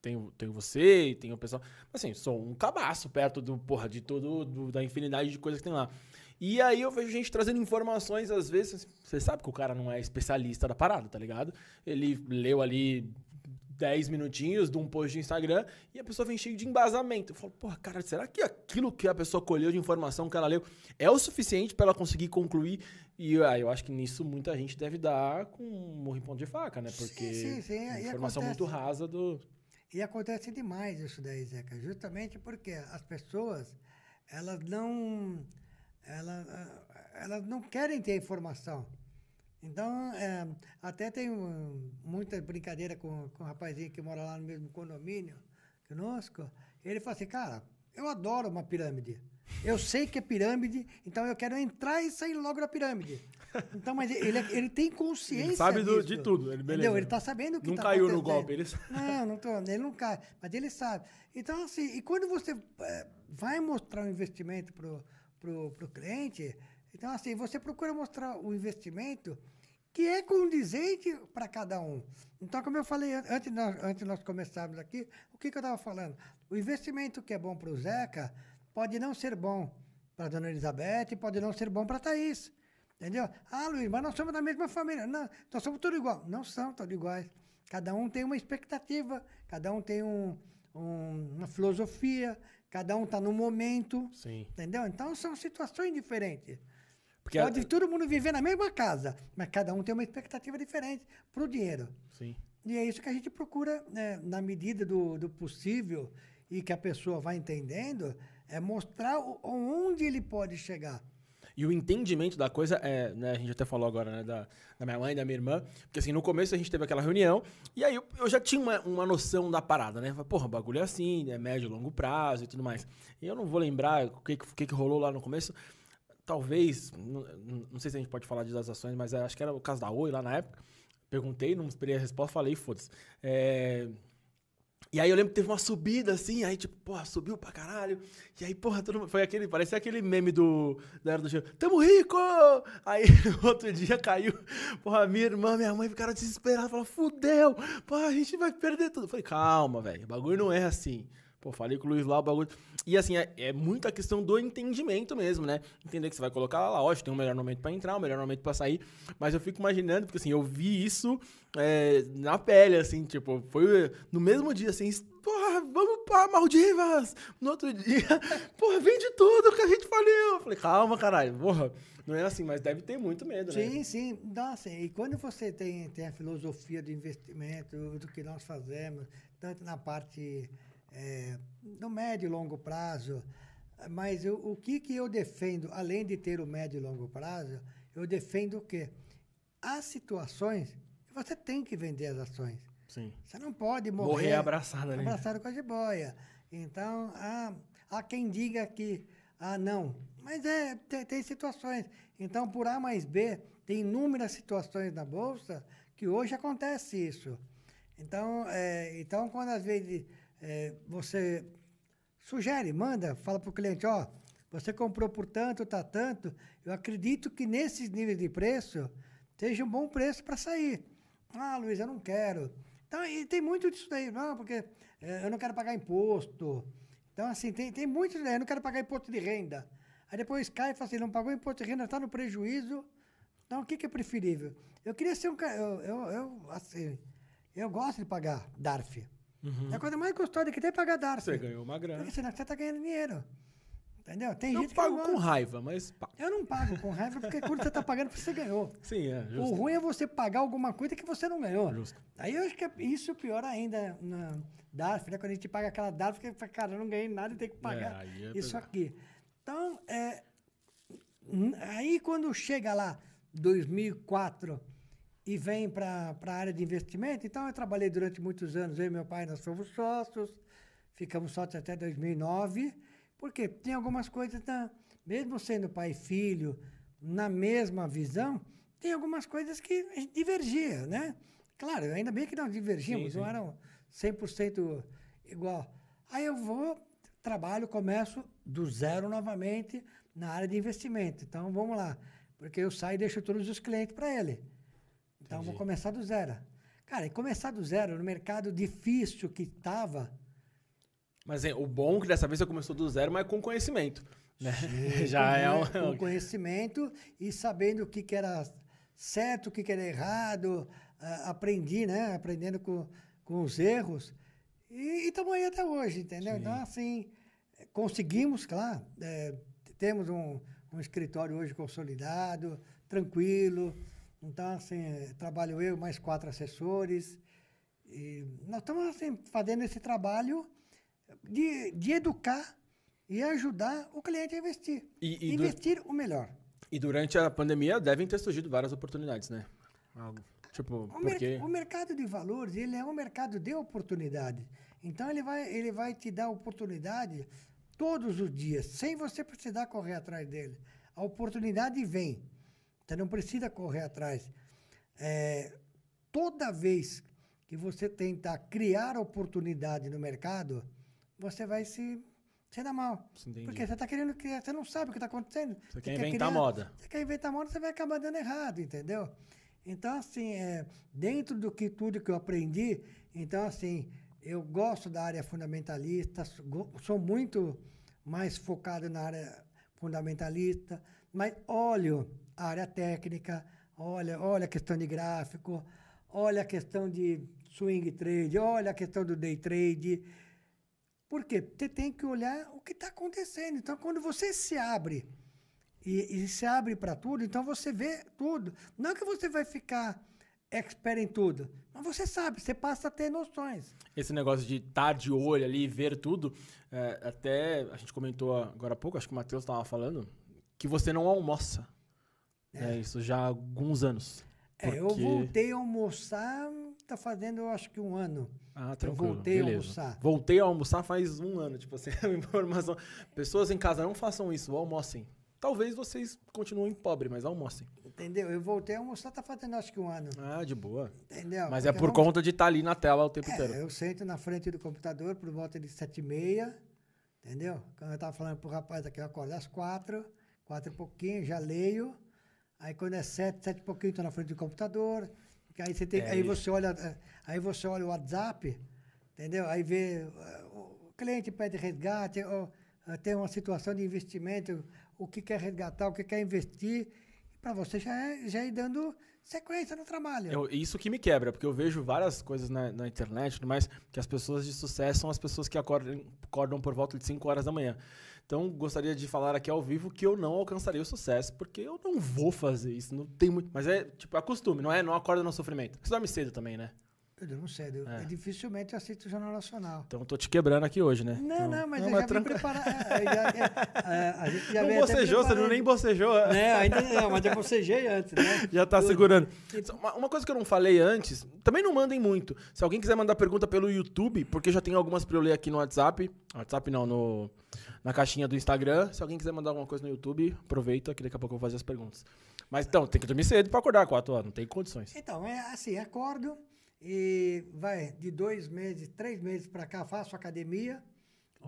Tenho você e tenho o pessoal. Assim, sou um cabaço perto da infinidade de coisas que tem lá. E aí eu vejo gente trazendo informações, às vezes, você sabe que o cara não é especialista da parada, tá ligado? Ele leu ali 10 minutinhos de um post de Instagram e a pessoa vem cheio de embasamento. Eu falo, porra, cara, será que aquilo que a pessoa colheu de informação que ela leu é o suficiente pra ela conseguir concluir? E eu acho que nisso muita gente deve dar com um murro em ponto de faca, né? Porque sim. É informação muito rasa do... E acontece demais isso daí, Zeca, justamente porque as pessoas, elas não querem ter informação. Então, até tem muita brincadeira com um rapazinho que mora lá no mesmo condomínio conosco. Ele fala assim, cara, eu adoro uma pirâmide. Eu sei que é pirâmide, então eu quero entrar e sair logo da pirâmide. Então, mas ele tem consciência. Ele sabe de tudo. Ele, beleza. Entendeu? Ele está sabendo o que está acontecendo. Não caiu no golpe. Ele sabe. Ele não cai, mas ele sabe. Então, assim, e quando você vai mostrar um investimento pro cliente, então, assim, você procura mostrar o investimento que é condizente para cada um. Então, como eu falei antes de nós começarmos aqui, o que eu estava falando? O investimento que é bom para o Zeca pode não ser bom para a Dona Elizabeth, pode não ser bom para a Thaís. Entendeu? Ah, Luiz, mas nós somos da mesma família. Não, nós somos todos iguais. Não são todos iguais. Cada um tem uma expectativa, cada um tem uma filosofia, cada um está num momento. Sim. Entendeu? Então, são situações diferentes. Porque pode todo mundo viver na mesma casa, mas cada um tem uma expectativa diferente para o dinheiro. Sim. E é isso que a gente procura, né, na medida do possível e que a pessoa vai entendendo, é mostrar onde ele pode chegar. E o entendimento da coisa é, né, a gente até falou agora, né, da minha mãe e da minha irmã, porque assim, no começo a gente teve aquela reunião, e aí eu já tinha uma noção da parada, né? Porra, o bagulho é assim, né, médio e longo prazo e tudo mais. E eu não vou lembrar o que rolou lá no começo, talvez, não sei se a gente pode falar das ações, mas acho que era o caso da Oi lá na época. Perguntei, não esperei a resposta, falei, foda-se. E aí eu lembro que teve uma subida assim, aí tipo, porra, subiu pra caralho. E aí, porra, todo mundo... Foi aquele, parecia aquele meme da Era do Gelo. Tamo rico! Aí no outro dia caiu, porra, minha irmã, minha mãe ficaram desesperadas. Falaram, fudeu, porra, a gente vai perder tudo. Eu falei, calma, velho, o bagulho não é assim. Pô, falei com o Luiz lá, o bagulho... E assim, é muita questão do entendimento mesmo, né? Entender que você vai colocar lá, ó, tem um melhor momento pra entrar, um melhor momento pra sair. Mas eu fico imaginando, porque assim, eu vi isso na pele, assim, tipo, foi no mesmo dia, assim, porra, vamos pra Maldivas! No outro dia, porra, vende tudo que a gente faliu! Eu falei, calma, caralho, porra, não é assim, mas deve ter muito medo, né? Sim, sim, nossa, e quando você tem a filosofia do investimento, do que nós fazemos, tanto na parte... no médio e longo prazo, mas o que eu defendo, além de ter o médio e longo prazo, eu defendo o quê? Há situações que você tem que vender as ações. Sim. Você não pode morrer abraçado com a jiboia. Então, há quem diga que, não, mas tem situações. Então, por A mais B, tem inúmeras situações na Bolsa que hoje acontece isso. Então, quando às vezes... você sugere, manda, fala para o cliente, ó, você comprou por tanto, tá tanto, eu acredito que nesses níveis de preço seja um bom preço para sair. Ah, Luiz, eu não quero. Então, e tem muito disso daí, não, porque eu não quero pagar imposto. Então, assim, tem muito disso daí, eu não quero pagar imposto de renda. Aí depois cai e fala assim, não pagou imposto de renda, está no prejuízo. Então, o que é preferível? Eu queria ser um cara, eu gosto de pagar DARF. Uhum. É a coisa mais gostosa que tem é pagar DARF. Você ganhou uma grana. Porque senão você está ganhando dinheiro. Entendeu? Tem gente que eu pago com raiva, mas... Eu não pago com raiva porque quando você está pagando, você ganhou. Sim, é. Justo. O ruim é você pagar alguma coisa que você não ganhou. Justo. Aí eu acho que é isso pior ainda na DARF, né? Quando a gente paga aquela DARF, que cara, eu não ganhei nada e tenho que pagar isso aqui. Então, aí quando chega lá 2004... e vem para a área de investimento. Então, eu trabalhei durante muitos anos, eu e meu pai, nós fomos sócios, ficamos sócios até 2009, porque tem algumas coisas, mesmo sendo pai e filho, na mesma visão, tem algumas coisas que a gente divergia, né? Claro, ainda bem que nós divergimos, sim, sim. Não eram 100% igual. Aí eu começo do zero novamente na área de investimento. Então, vamos lá, porque eu saio e deixo todos os clientes para ele. Então, entendi. Vou começar do zero. Cara, e começar do zero no mercado difícil que estava... Mas o bom é que dessa vez você começou do zero, mas com conhecimento. Né? Sim, com conhecimento e sabendo o que era certo, o que era errado. Aprendi, né? Aprendendo com os erros. E estamos aí até hoje, entendeu? Sim. Então, assim, conseguimos, claro. Temos um escritório hoje consolidado, tranquilo... Então, assim, trabalho eu, mais 4 assessores. E nós estamos, assim, fazendo esse trabalho de educar e ajudar o cliente a investir. E investir o melhor. E durante a pandemia devem ter surgido várias oportunidades, né? O mercado de valores, ele é um mercado de oportunidade. Então, ele vai te dar oportunidade todos os dias, sem você precisar correr atrás dele. A oportunidade vem. Você não precisa correr atrás. Toda vez que você tentar criar oportunidade no mercado, você vai se dar mal. Entendi. Porque você está querendo criar, você não sabe o que está acontecendo. Você quer inventar moda. Você quer inventar moda, você vai acabar dando errado, entendeu? Então, assim, dentro do que tudo que eu aprendi, então, assim, eu gosto da área fundamentalista, sou muito mais focado na área fundamentalista, mas olho a área técnica, olha a questão de gráfico, olha a questão de swing trade, olha a questão do day trade. Por quê? Você tem que olhar o que está acontecendo. Então, quando você se abre e se abre para tudo, então você vê tudo. Não que você vai ficar expert em tudo, mas você sabe, você passa a ter noções. Esse negócio de estar de olho ali e ver tudo, até a gente comentou agora há pouco, acho que o Matheus estava falando, que você não almoça. É isso, já há alguns anos. Porque... eu voltei a almoçar, tá fazendo, eu acho que 1 ano. Ah, tranquilo. Eu voltei a almoçar. Voltei a almoçar faz 1 ano, tipo assim, é uma informação. Pessoas em casa, não façam isso, almocem. Talvez vocês continuem pobres, mas almocem. Entendeu? Eu voltei a almoçar, tá fazendo acho que um ano. Ah, de boa. Entendeu? Mas porque é por conta de estar ali na tela o tempo inteiro. Eu sento na frente do computador por volta de 7h30, entendeu? Quando eu tava falando pro rapaz aqui, eu acordo às 4h, 4h e pouquinho, já leio. Aí quando é 7h, 7h e pouquinho, tô na frente do computador. Aí você tem, aí você olha o WhatsApp, entendeu? Aí vê o cliente pede resgate, tem uma situação de investimento, o que quer resgatar, o que quer investir, para você já ir dando sequência no trabalho. Isso que me quebra, porque eu vejo várias coisas na internet, mas que as pessoas de sucesso são as pessoas que acordam por volta de 5 horas da manhã. Então, gostaria de falar aqui ao vivo que eu não alcançaria o sucesso, porque eu não vou fazer isso, não tem muito... Mas é, tipo, acostume, não é? Não acorda no sofrimento. Você dorme cedo também, né? Eu durmo cedo. É. Eu dificilmente assisto o Jornal Nacional. Então, eu tô te quebrando aqui hoje, né? Não, então, mas eu já vim preparar. A gente já não bocejou, você nem bocejou. É, ainda não, mas já bocejei antes, né? Já tá segurando. Uma coisa que eu não falei antes, também não mandem muito. Se alguém quiser mandar pergunta pelo YouTube, porque já tem algumas pra eu ler aqui no WhatsApp. WhatsApp não, na caixinha do Instagram. Se alguém quiser mandar alguma coisa no YouTube, aproveita que daqui a pouco eu vou fazer as perguntas. Mas então, tem que dormir cedo pra acordar 4 horas, não tem condições. Então, é assim, acordo... E vai de 2 meses, 3 meses para cá, faço academia,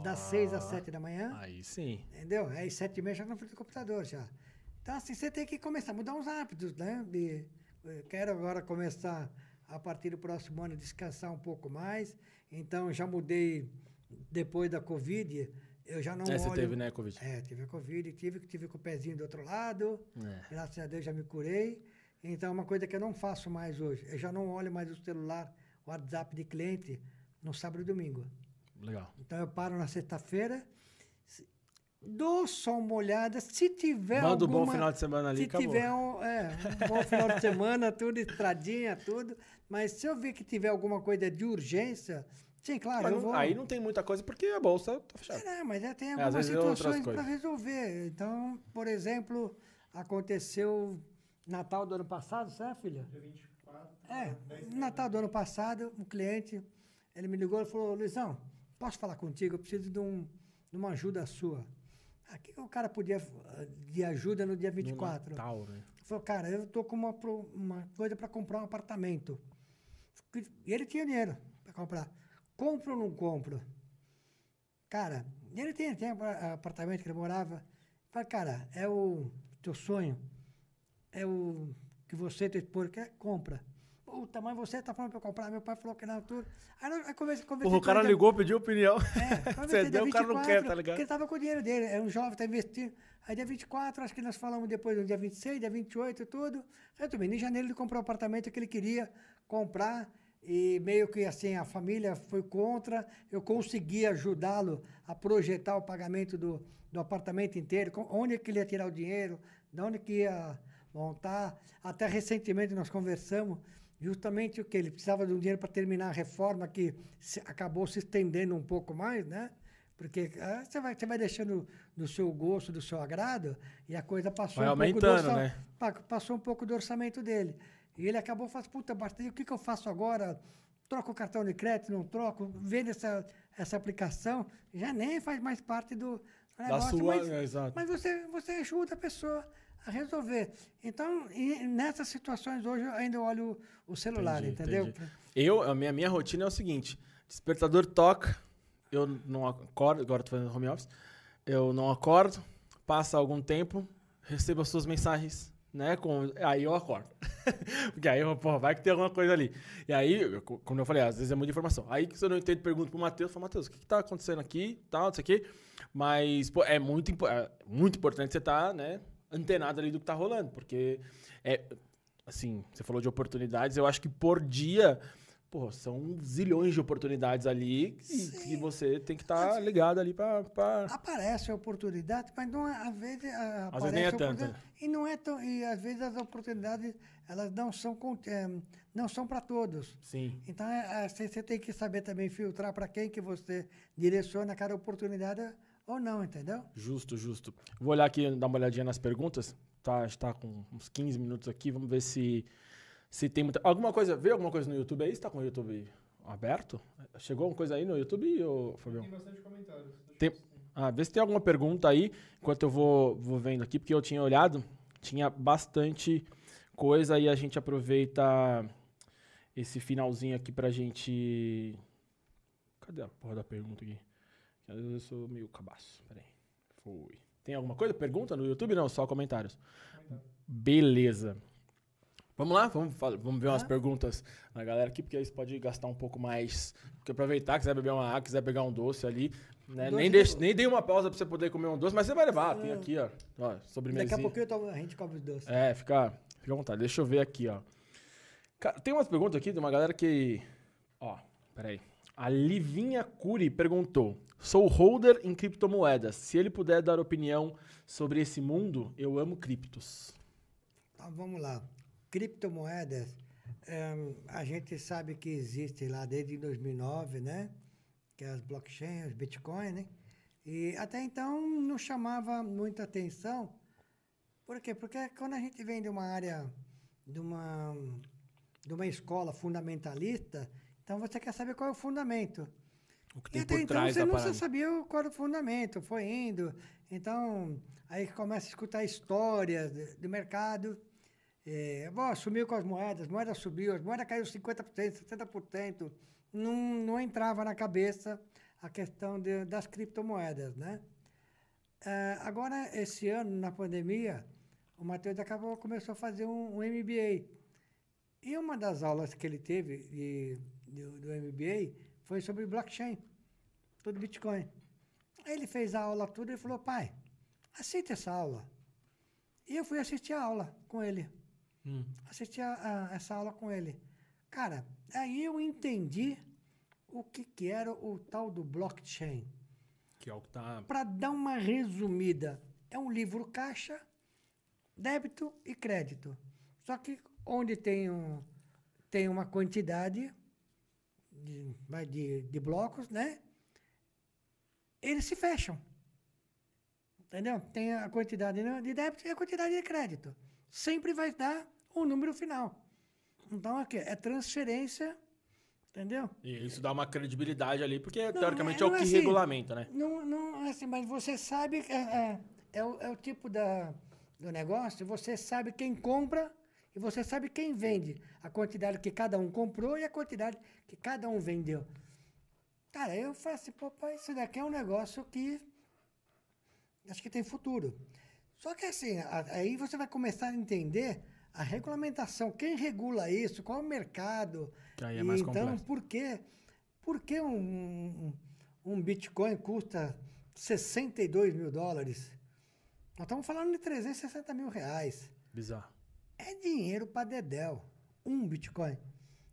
das 6 às 7 da manhã. Aí sim. Entendeu? Aí 7h30 já na frente do computador já. Então assim, você tem que começar a mudar uns hábitos, né? Quero agora começar, a partir do próximo ano, descansar um pouco mais. Então já mudei, depois da Covid, eu já não olho... Você teve, né, Covid? É, tive a Covid, tive com o pezinho do outro lado. É. Graças a Deus já me curei. Então, é uma coisa que eu não faço mais hoje. Eu já não olho mais o celular, o WhatsApp de cliente, no sábado e domingo. Legal. Então, eu paro na sexta-feira, dou só uma olhada, se tiver manda alguma... Manda um bom final de semana ali, acabou. Se tiver um bom final de semana, tudo, estradinha, tudo. Mas se eu ver que tiver alguma coisa de urgência... Sim, claro, eu vou... Aí não tem muita coisa, porque a bolsa tá fechada. Não, mas já tem algumas situações para resolver. Então, por exemplo, aconteceu... Natal do ano passado, sabe, filha? Dia 24. É, Natal do ano passado, um cliente, ele me ligou e falou, Luizão, posso falar contigo? Eu preciso de uma ajuda sua. Aqui o cara podia de ajuda no dia 24. No Natal, né? Ele falou, cara, eu tô com uma coisa para comprar um apartamento. E ele tinha dinheiro para comprar. Compro ou não compro? Cara, ele tinha um apartamento que ele morava. Eu falei, cara, é o teu sonho? É o que você te expor, que é compra. Puta, mas você tá falando pra eu comprar. Meu pai falou que não, tudo. Aí conversei. O cara ligou, pediu opinião. Você deu, o cara não quer, tá ligado? Porque ele tava com o dinheiro dele, era um jovem, tá investindo. Aí dia 24, acho que nós falamos depois do dia 26, dia 28, tudo. Resumindo, em janeiro ele comprou o apartamento que ele queria comprar e meio que assim, a família foi contra. Eu consegui ajudá-lo a projetar o pagamento do apartamento inteiro, onde que ele ia tirar o dinheiro, de onde que ia... montar. Até recentemente nós conversamos justamente o que ele precisava de um dinheiro para terminar a reforma que acabou se estendendo um pouco mais, né? Porque você vai deixando do seu gosto, do seu agrado, e a coisa passou um pouco do orçamento, né? Passou um pouco do orçamento dele. E ele acabou falando, puta, bastante, o que eu faço agora? Troco o cartão de crédito, não troco? Vendo essa aplicação, já nem faz mais parte do negócio. Mas você ajuda a pessoa a resolver. Então, nessas situações hoje, eu ainda olho o celular, entendi, entendeu? Entendi. A minha rotina é o seguinte, despertador toca, eu não acordo, agora estou fazendo home office, eu não acordo, passa algum tempo, recebo as suas mensagens, né? Aí eu acordo. Porque aí, porra, vai que tem alguma coisa ali. E aí, como eu falei, às vezes é muita informação. Aí, se eu não entendo, pergunto pro Matheus, falo, Matheus, o que tá acontecendo aqui, tal, isso aqui. Mas, pô, é muito importante você estar, né? Antenado ali do que tá rolando, porque assim, você falou de oportunidades, eu acho que por dia, pô, são zilhões de oportunidades ali que você tem que estar ligado ali pra... Aparece a oportunidade, mas não, às vezes aparece nem é tanta. E não é tão, e às vezes as oportunidades elas não são para todos. Sim. Então você tem que saber também filtrar para quem que você direciona cada oportunidade. Ou não, entendeu? Justo, justo. Vou olhar aqui, dar uma olhadinha nas perguntas. Tá, está com uns 15 minutos aqui. Vamos ver se tem muita... Alguma coisa... Vê alguma coisa no YouTube aí? Você está com o YouTube aberto? Chegou alguma coisa aí no YouTube, ou, Fabião? Tem bastante comentário. Vê se tem alguma pergunta aí, enquanto eu vou vendo aqui, porque eu tinha olhado, tinha bastante coisa, e a gente aproveita esse finalzinho aqui pra gente... Cadê a porra da pergunta aqui? Às vezes eu sou meio cabaço. Peraí. Foi. Tem alguma coisa? Pergunta no YouTube? Não, só comentários. Beleza. Vamos lá? Vamos ver umas perguntas na galera aqui, porque aí você pode gastar um pouco mais. Porque aproveitar, quiser beber uma água, quiser pegar um doce ali. Né? Nem dei uma pausa pra você poder comer um doce, mas você vai levar. Tem aqui, ó sobremesa. Daqui a pouquinho a gente come o doce. É, fica à vontade. Deixa eu ver aqui, ó. Tem umas perguntas aqui de uma galera que... Ó, peraí. A Livinha Curi perguntou: sou holder em criptomoedas. Se ele puder dar opinião sobre esse mundo, eu amo criptos. Então, vamos lá. Criptomoedas, a gente sabe que existe lá desde 2009, né? Que é as blockchains, os bitcoins, né? E até então não chamava muita atenção. Por quê? Porque quando a gente vem de uma área, de uma escola fundamentalista, então você quer saber qual é o fundamento. O que tem e até por então trás você não sabia qual era o fundamento, foi indo. Então, aí começa a escutar histórias do mercado. Sumiu com as moedas subiu, as moedas caiu 50%, 70%. Não entrava na cabeça a questão das criptomoedas, né? Agora, esse ano, na pandemia, o Matheus começou a fazer um MBA. E uma das aulas que ele teve do MBA foi sobre blockchain, tudo Bitcoin. Ele fez a aula toda e falou: pai, assiste essa aula. E eu fui assistir a aula com ele. Assisti essa aula com ele. Cara, aí eu entendi o que era o tal do blockchain. Que é o que tá... Para dar uma resumida, é um livro caixa, débito e crédito. Só que onde tem uma quantidade de blocos, né? Eles se fecham. Entendeu? Tem a quantidade de débito e a quantidade de crédito. Sempre vai dar um número final. Então, aqui, é transferência, entendeu? E isso dá uma credibilidade ali, porque teoricamente é o que assim, regulamenta, né? Não é assim, mas você sabe, é o tipo do negócio, você sabe quem compra e você sabe quem vende. A quantidade que cada um comprou e a quantidade que cada um vendeu. Cara, eu falo assim, pô, pai, isso daqui é um negócio que... acho que tem futuro. Só que assim, aí você vai começar a entender a regulamentação, quem regula isso, qual o mercado. Que aí é mais complexo. Por que um Bitcoin custa $62 mil? Nós estamos falando de R$360 mil. Bizarro. É dinheiro para dedéu, um Bitcoin.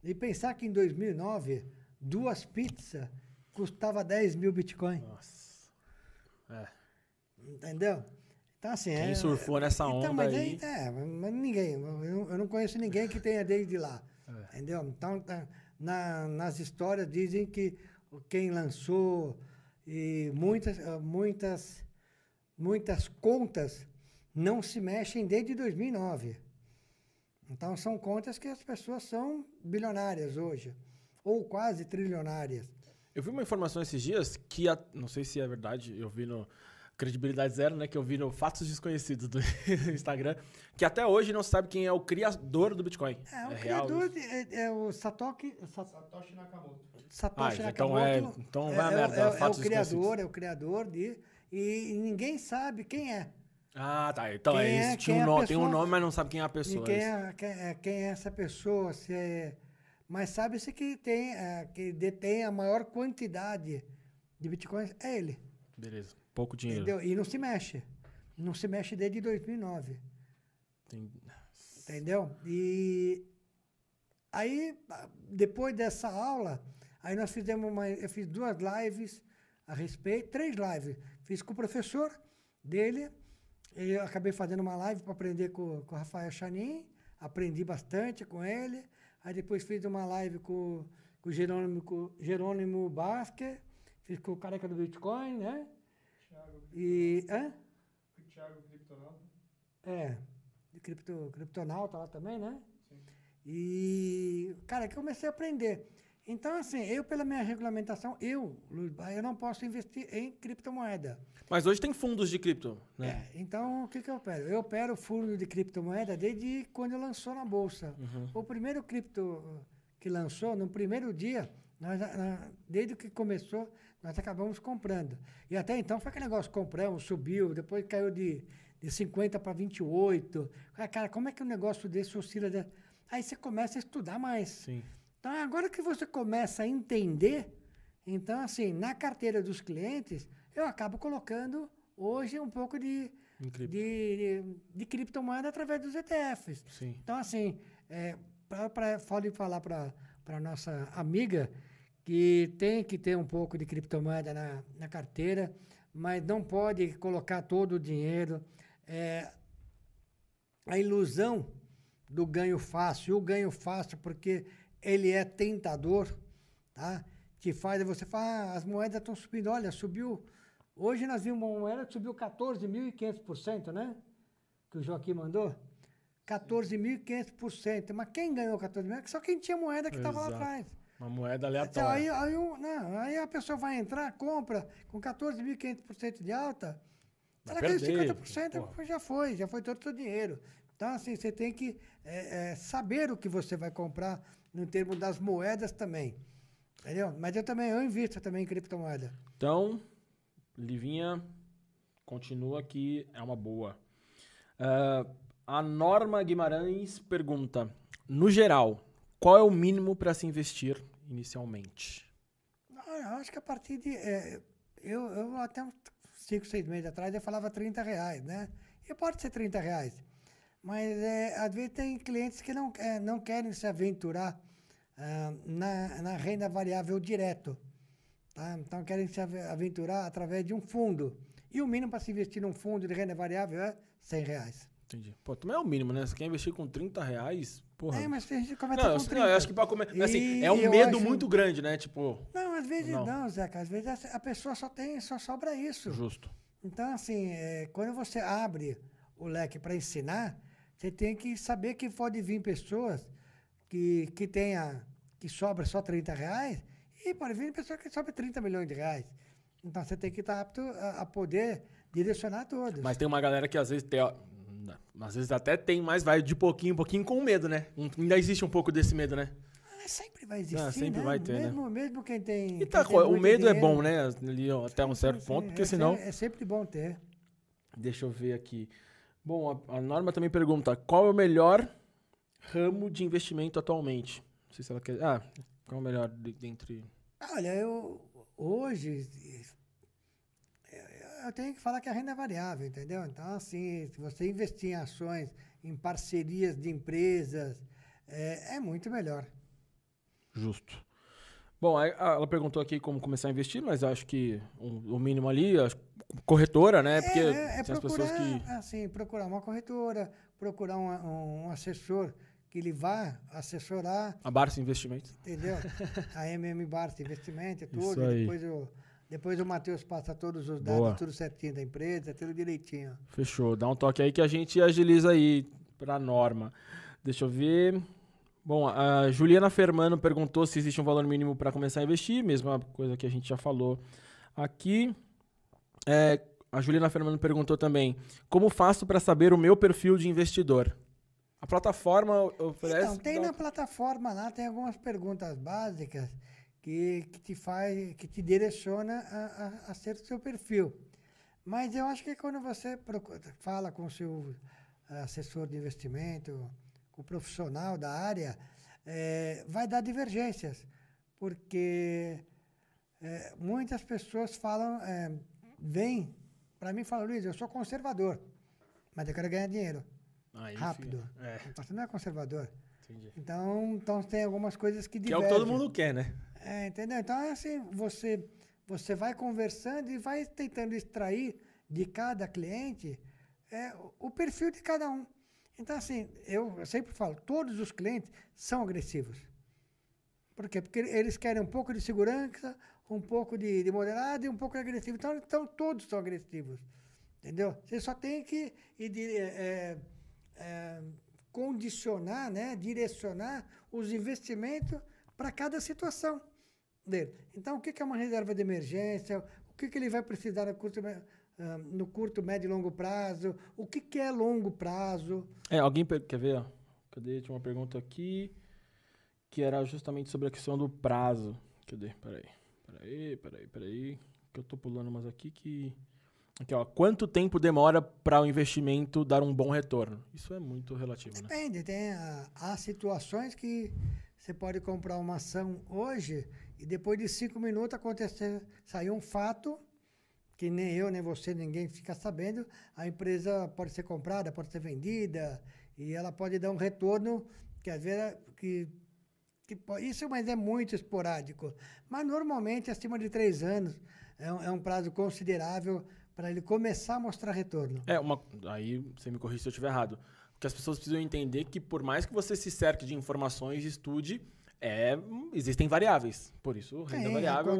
E pensar que em 2009, duas pizzas custava 10 mil Bitcoin. Nossa. É. Entendeu? Então, assim... Quem surfou nessa onda então, mas aí... mas ninguém. Eu não conheço ninguém que tenha desde lá. Entendeu? Então, nas histórias dizem que quem lançou e muitas contas não se mexem desde 2009. Então, são contas que as pessoas são bilionárias hoje. Ou quase trilionárias. Eu vi uma informação esses dias que... não sei se é verdade, eu vi no... Credibilidade zero, né? Que eu vi no Fatos Desconhecidos do Instagram, que até hoje não se sabe quem é o criador do Bitcoin. O criador é o Satoshi Nakamoto. Satoshi Nakamoto. Então vai a merda. É o criador de... E ninguém sabe quem é. Ah, tá. Então quem é isso. Tem um nome, mas não sabe quem é a pessoa. Quem é essa pessoa. Mas sabe-se que que detém a maior quantidade de Bitcoins. É ele. Beleza. Pouco dinheiro. Entendeu? E não se mexe. Não se mexe desde 2009. Entendeu? E aí, depois dessa aula, aí nós fizemos eu fiz duas lives a respeito, três lives. Fiz com o professor dele, e eu acabei fazendo uma live para aprender com o Rafael Chanin, aprendi bastante com ele. Aí depois fiz uma live com o Jerônimo Basque, fiz com o careca do Bitcoin, né? O Thiago Criptonauta. Criptonauta lá também, né? Sim. E, cara, que eu comecei a aprender. Então, assim, eu, pela minha regulamentação, Luiz Barsi, eu não posso investir em criptomoeda. Mas hoje tem fundos de cripto, né? É, então, o que que eu opero? Eu opero fundo de criptomoeda desde quando lançou na Bolsa. Uhum. O primeiro cripto que lançou, no primeiro dia, desde que começou, nós acabamos comprando. E até então, foi aquele negócio, compramos, subiu, depois caiu de 50 para 28. Cara, como é que um negócio desse oscila? Aí você começa a estudar mais. Sim. Então, agora que você começa a entender, então, assim, na carteira dos clientes, eu acabo colocando hoje um pouco de criptomoeda através dos ETFs. Sim. Então, assim, pode falar para a nossa amiga que tem que ter um pouco de criptomoeda na carteira, mas não pode colocar todo o dinheiro. A ilusão do ganho fácil, porque ele é tentador, tá? Que faz você falar, as moedas estão subindo. Olha, subiu. Hoje nós vimos uma moeda que subiu 14.500%, né? Que o Joaquim mandou. 14.500%. Mas quem ganhou 14.000? Só quem tinha moeda que estava lá atrás. Uma moeda aleatória. Aí a pessoa vai entrar, compra com 14.500% de alta. Será que 50% porra. já foi todo o seu dinheiro. Então, assim, você tem que saber o que você vai comprar no termo das moedas também. Entendeu? Mas eu invisto também em criptomoeda. Então, Livinha, continua que é uma boa. A Norma Guimarães pergunta, no geral, qual é o mínimo para se investir inicialmente? Eu acho que a partir de... eu até uns 5, 6 meses atrás, eu falava R$30, né? E pode ser R$30. Mas, às vezes, tem clientes que não querem se aventurar na renda variável direto. Tá? Então, querem se aventurar através de um fundo. E o mínimo para se investir num fundo de renda variável é R$100. Entendi. Pô, também é o mínimo, né? Você quer investir com R$30, porra... mas a gente começa com 30. Eu acho que para começar... Assim, é um medo muito grande, né? Tipo... Não, às vezes não, Zeca. Às vezes a pessoa só sobra isso. Justo. Então, assim, quando você abre o leque para ensinar... Você tem que saber que pode vir pessoas que sobra só R$30 e pode vir pessoas que sobra R$30 milhões. Então, você tem que estar apto a poder direcionar todos. Mas tem uma galera que, às vezes, até tem, mas vai de pouquinho em pouquinho com medo, né? Ainda existe um pouco desse medo, né? Sempre vai existir, sempre, né? Vai ter, mesmo quem tem... O medo dinheiro, é bom, né? Até um certo ponto, porque senão... É sempre bom ter. Deixa eu ver aqui. Bom, a Norma também pergunta, qual é o melhor ramo de investimento atualmente? Não sei se ela quer... Qual é o melhor dentre... Olha, eu tenho que falar que a renda é variável, entendeu? Então, assim, se você investir em ações, em parcerias de empresas, é muito melhor. Justo. Bom, ela perguntou aqui como começar a investir, mas acho que o mínimo ali, corretora, né? Porque tem as pessoas que... Assim, procurar uma corretora, procurar um assessor que ele vá assessorar. A Barsi Investimentos. Entendeu? A MM Barsi Investimentos, tudo. Depois o Matheus passa todos os dados, tudo certinho da empresa, tudo direitinho. Fechou. Dá um toque aí que a gente agiliza aí para a Norma. Deixa eu ver... Bom, a Juliana Fermano perguntou se existe um valor mínimo para começar a investir, mesma coisa que a gente já falou aqui. A Juliana Fermano perguntou também, como faço para saber o meu perfil de investidor? A plataforma oferece... Então, na plataforma lá, tem algumas perguntas básicas que te direciona a ser o seu perfil. Mas eu acho que quando você fala com o seu assessor de investimento... o profissional da área, vai dar divergências, porque muitas pessoas falam, vêm para mim e falam, Luiz, eu sou conservador, mas eu quero ganhar dinheiro rápido. Então, você não é conservador. Entendi. Então, tem algumas coisas que divergem. Que é o que todo mundo quer, né? Entendeu? Então, é assim, você vai conversando e vai tentando extrair de cada cliente o perfil de cada um. Então, assim, eu sempre falo, todos os clientes são agressivos. Por quê? Porque eles querem um pouco de segurança, um pouco de moderado e um pouco de agressivo. Então, todos são agressivos, entendeu? Você só tem que condicionar, né, direcionar os investimentos para cada situação dele. Então, o que é uma reserva de emergência? O que ele vai precisar no curto, médio e longo prazo? O que é longo prazo? Alguém quer ver? Cadê? Tinha uma pergunta aqui que era justamente sobre a questão do prazo. Cadê? Peraí. Que eu tô pulando umas aqui que... Aqui, ó. Quanto tempo demora para o investimento dar um bom retorno? Isso é muito relativo, né? Depende. Há situações que você pode comprar uma ação hoje e depois de 5 minutos saiu um fato que nem eu, nem você, ninguém fica sabendo. A empresa pode ser comprada, pode ser vendida e ela pode dar um retorno que às vezes... Isso, mas é muito esporádico. Mas, normalmente, acima de 3 anos é um prazo considerável para ele começar a mostrar retorno. Aí, você me corrige se eu estiver errado. Porque as pessoas precisam entender que, por mais que você se cerque de informações e estude, existem variáveis. Por isso, renda variável,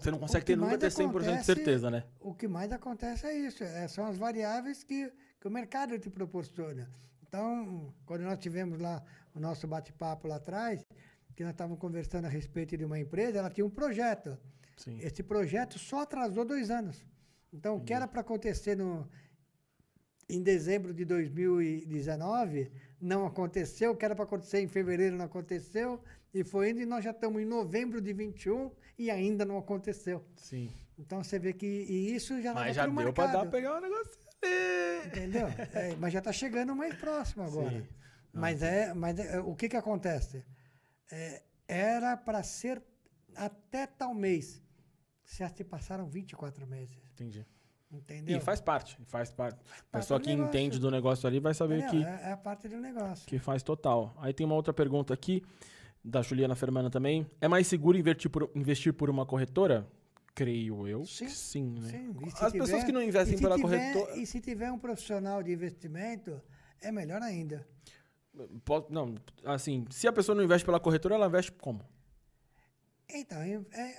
você não consegue ter nunca 100% de certeza, né? O que mais acontece é isso. São as variáveis que o mercado te proporciona. Então, quando nós tivemos lá o nosso bate-papo lá atrás... que nós estávamos conversando a respeito de uma empresa, ela tinha um projeto. Sim. Esse projeto só atrasou 2 anos. Então, o que era para acontecer em dezembro de 2019, não aconteceu. O que era para acontecer em fevereiro, não aconteceu. E foi indo, e nós já estamos em novembro de 21 e ainda não aconteceu. Sim. Então, você vê que isso já... Mas já deu para pegar um negócio. Entendeu? Mas já está chegando mais próximo agora. Mas o que acontece? Era para ser até tal mês. Já se passaram 24 meses. Entendi. Entendeu? E faz parte. A pessoa que entende do negócio ali vai saber que... É a parte do negócio. Que faz total. Aí tem uma outra pergunta aqui, da Juliana Fermana também. É mais seguro investir por uma corretora? Creio eu. Sim, né? Sim. As pessoas que não investem pela corretora... E se tiver um profissional de investimento, é melhor ainda. Não, assim, se a pessoa não investe pela corretora, ela investe como? Então,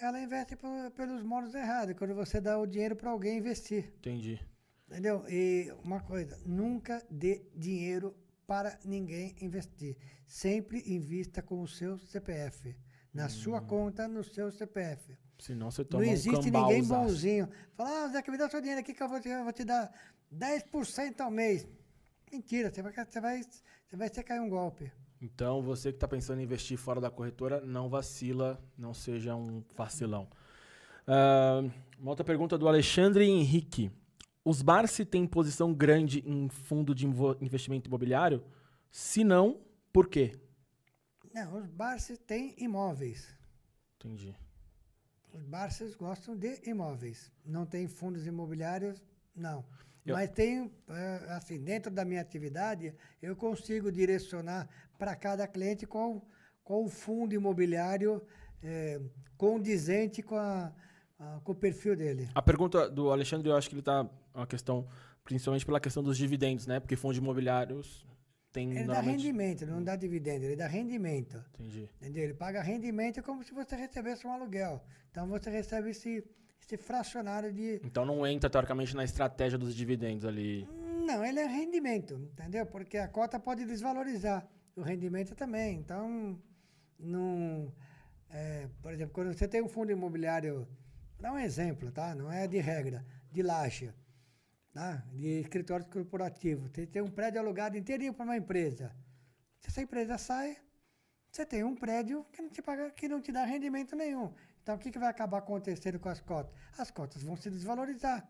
ela investe pelos modos errados, quando você dá o dinheiro para alguém investir. Entendi. Entendeu? E uma coisa, nunca dê dinheiro para ninguém investir. Sempre invista com o seu CPF, na sua conta, no seu CPF. Senão você toma um cambauzaço. Não existe ninguém bonzinho. Fala, Zé, me dá seu dinheiro aqui que eu vou te dar 10% ao mês. Mentira, você vai ter que cair um golpe. Então, você que está pensando em investir fora da corretora, não vacila, não seja um vacilão. Uma outra pergunta do Alexandre Henrique. Os Barsi têm posição grande em fundo de investimento imobiliário? Se não, por quê? Não, os Barsi têm imóveis. Entendi. Os Barsi gostam de imóveis. Não tem fundos imobiliários, não. Mas tem, assim, dentro da minha atividade, eu consigo direcionar para cada cliente qual o fundo imobiliário condizente com o perfil dele. A pergunta do Alexandre, eu acho que ele está uma questão, principalmente pela questão dos dividendos, né? Porque fundos imobiliários tem... Ele normalmente... dá rendimento, não dá dividendo, ele dá rendimento. Entendi. Entendeu? Ele paga rendimento como se você recebesse um aluguel. Então, você recebe esse fracionário de... Então não entra, teoricamente, na estratégia dos dividendos ali. Não, ele é rendimento, entendeu? Porque a cota pode desvalorizar, o rendimento também. Então, não... por exemplo, quando você tem um fundo imobiliário, dá um exemplo, tá? Não é de regra, de laje, tá? De escritório corporativo. Você tem um prédio alugado inteirinho para uma empresa. Se essa empresa sai, você tem um prédio que não te dá rendimento nenhum. Então, o que vai acabar acontecendo com as cotas? As cotas vão se desvalorizar.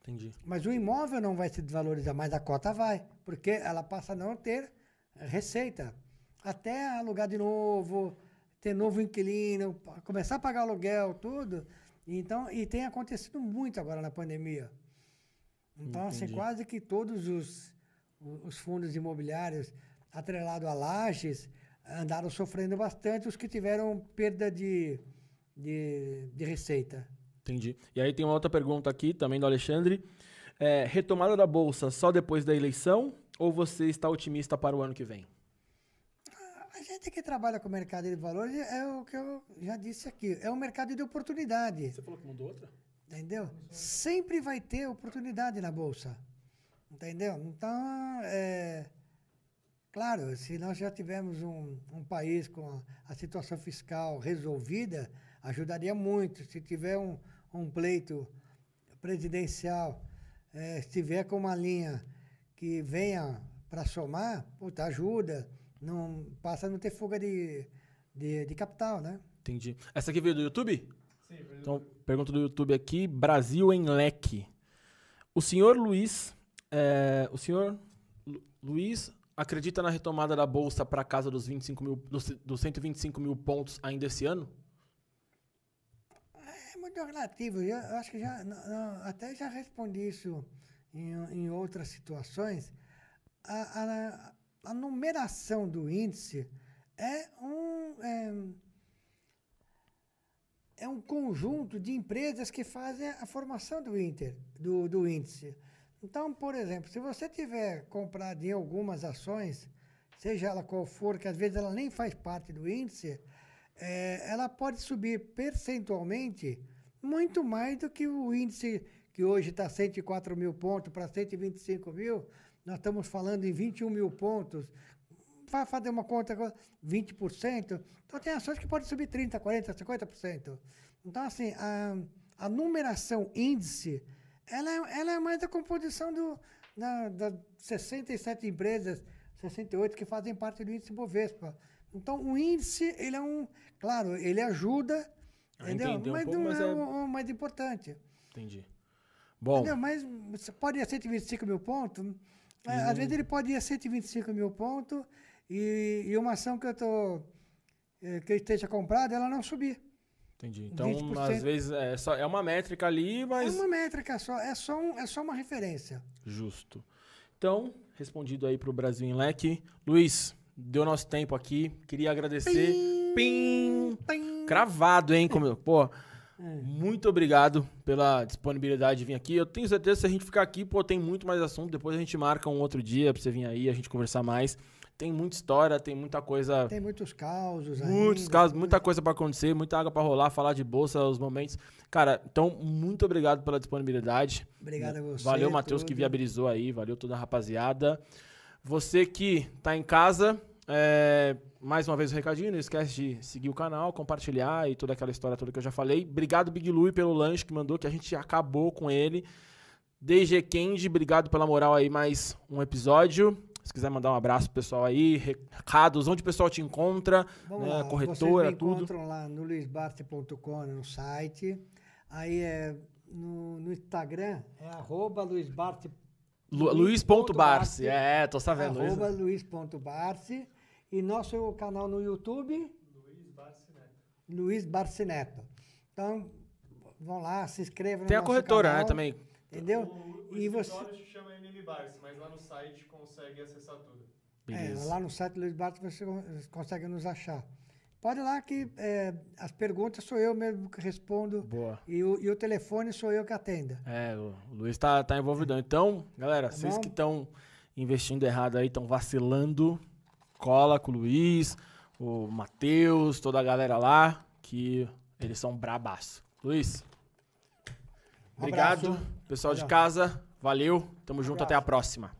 Entendi. Mas o imóvel não vai se desvalorizar, mas a cota vai, porque ela passa a não ter receita. Até alugar de novo, ter novo inquilino, começar a pagar aluguel, tudo. Então, e tem acontecido muito agora na pandemia. Então, assim, quase que todos os fundos imobiliários atrelados a lajes andaram sofrendo bastante, os que tiveram perda de receita. Entendi. E aí tem uma outra pergunta aqui, também do Alexandre. Retomada da Bolsa só depois da eleição ou você está otimista para o ano que vem? A gente que trabalha com o mercado de valores é o que eu já disse aqui. É um mercado de oportunidade. Você falou que mudou outra? Entendeu? Sempre vai ter oportunidade na Bolsa. Entendeu? Então, Claro, se nós já tivermos um país com a situação fiscal resolvida, ajudaria muito. Se tiver um pleito presidencial, se tiver com uma linha que venha para somar, puta, ajuda, não, passa a não ter fuga de capital, né? Entendi. Essa aqui veio do YouTube? Sim, veio. Então, pergunta do YouTube aqui, Brasil em leque. O senhor Luiz acredita na retomada da Bolsa para a casa dos 125 mil pontos ainda esse ano? É muito relativo. Eu acho que já respondi isso em outras situações. A numeração do índice é um conjunto de empresas que fazem a formação do índice. Então, por exemplo, se você tiver comprado em algumas ações, seja ela qual for, que às vezes ela nem faz parte do índice, ela pode subir percentualmente muito mais do que o índice, que hoje está 104 mil pontos para 125 mil, nós estamos falando em 21 mil pontos, vai fazer uma conta agora, 20%, então tem ações que podem subir 30%, 40%, 50%. Então, assim, a numeração índice, ela é mais a composição das 67 empresas, 68, que fazem parte do índice Bovespa. Então, o índice, ele é um... Claro, ele ajuda, entendeu? Mas não é o mais importante. Entendi. Bom... Entendeu? Mas pode ir a 125 mil pontos. Às vezes, ele pode ir a 125 mil pontos e uma ação que eu esteja comprada, ela não subir. Entendi. Então, 20%. Às vezes, é uma métrica ali, mas... É uma métrica só, é só uma referência. Justo. Então, respondido aí para o Brasil em leque. Luiz, deu nosso tempo aqui, queria agradecer. Pim! Pim! Cravado, hein? Pô, muito obrigado pela disponibilidade de vir aqui. Eu tenho certeza que se a gente ficar aqui, pô, tem muito mais assunto. Depois a gente marca um outro dia para você vir aí, a gente conversar mais. Tem muita história, tem muita coisa... Tem muitos causos ainda. Muitos causos, muita coisa para acontecer, muita água para rolar, falar de bolsa, os momentos. Cara, então, muito obrigado pela disponibilidade. Obrigado a você. Valeu, Matheus, que viabilizou aí. Valeu toda a rapaziada. Você que tá em casa, mais uma vez o recadinho, não esquece de seguir o canal, compartilhar e toda aquela história toda que eu já falei. Obrigado, Big Louie, pelo lanche que mandou, que a gente acabou com ele. DG Candy, obrigado pela moral aí, mais um episódio. Se quiser mandar um abraço pro pessoal aí, recados, onde o pessoal te encontra, né, corretora, tudo. Vocês me encontram lá no luizbarsi.com, no site. Aí no Instagram é @luizbarsi. Luiz.barsi, tô sabendo. @luiz.barsi. E nosso canal no YouTube? Luiz Barsi Neto. Luiz Barsi Neto. Então, vão lá, se inscrevam. Tem no a corretora, canal, né, também. Entendeu? O escritório se chama MM Barsi, mas lá no site consegue acessar tudo. Beleza. Lá no site do Luiz Barsi você consegue nos achar. Pode ir lá que as perguntas sou eu mesmo que respondo. Boa. E o telefone sou eu que atendo. O Luiz tá envolvidão. Então, galera, tá vocês bom? Que estão investindo errado aí, estão vacilando, cola com o Luiz, o Matheus, toda a galera lá, que eles são brabaço. Luiz... Obrigado, pessoal de casa. Valeu. Tamo junto. Até a próxima.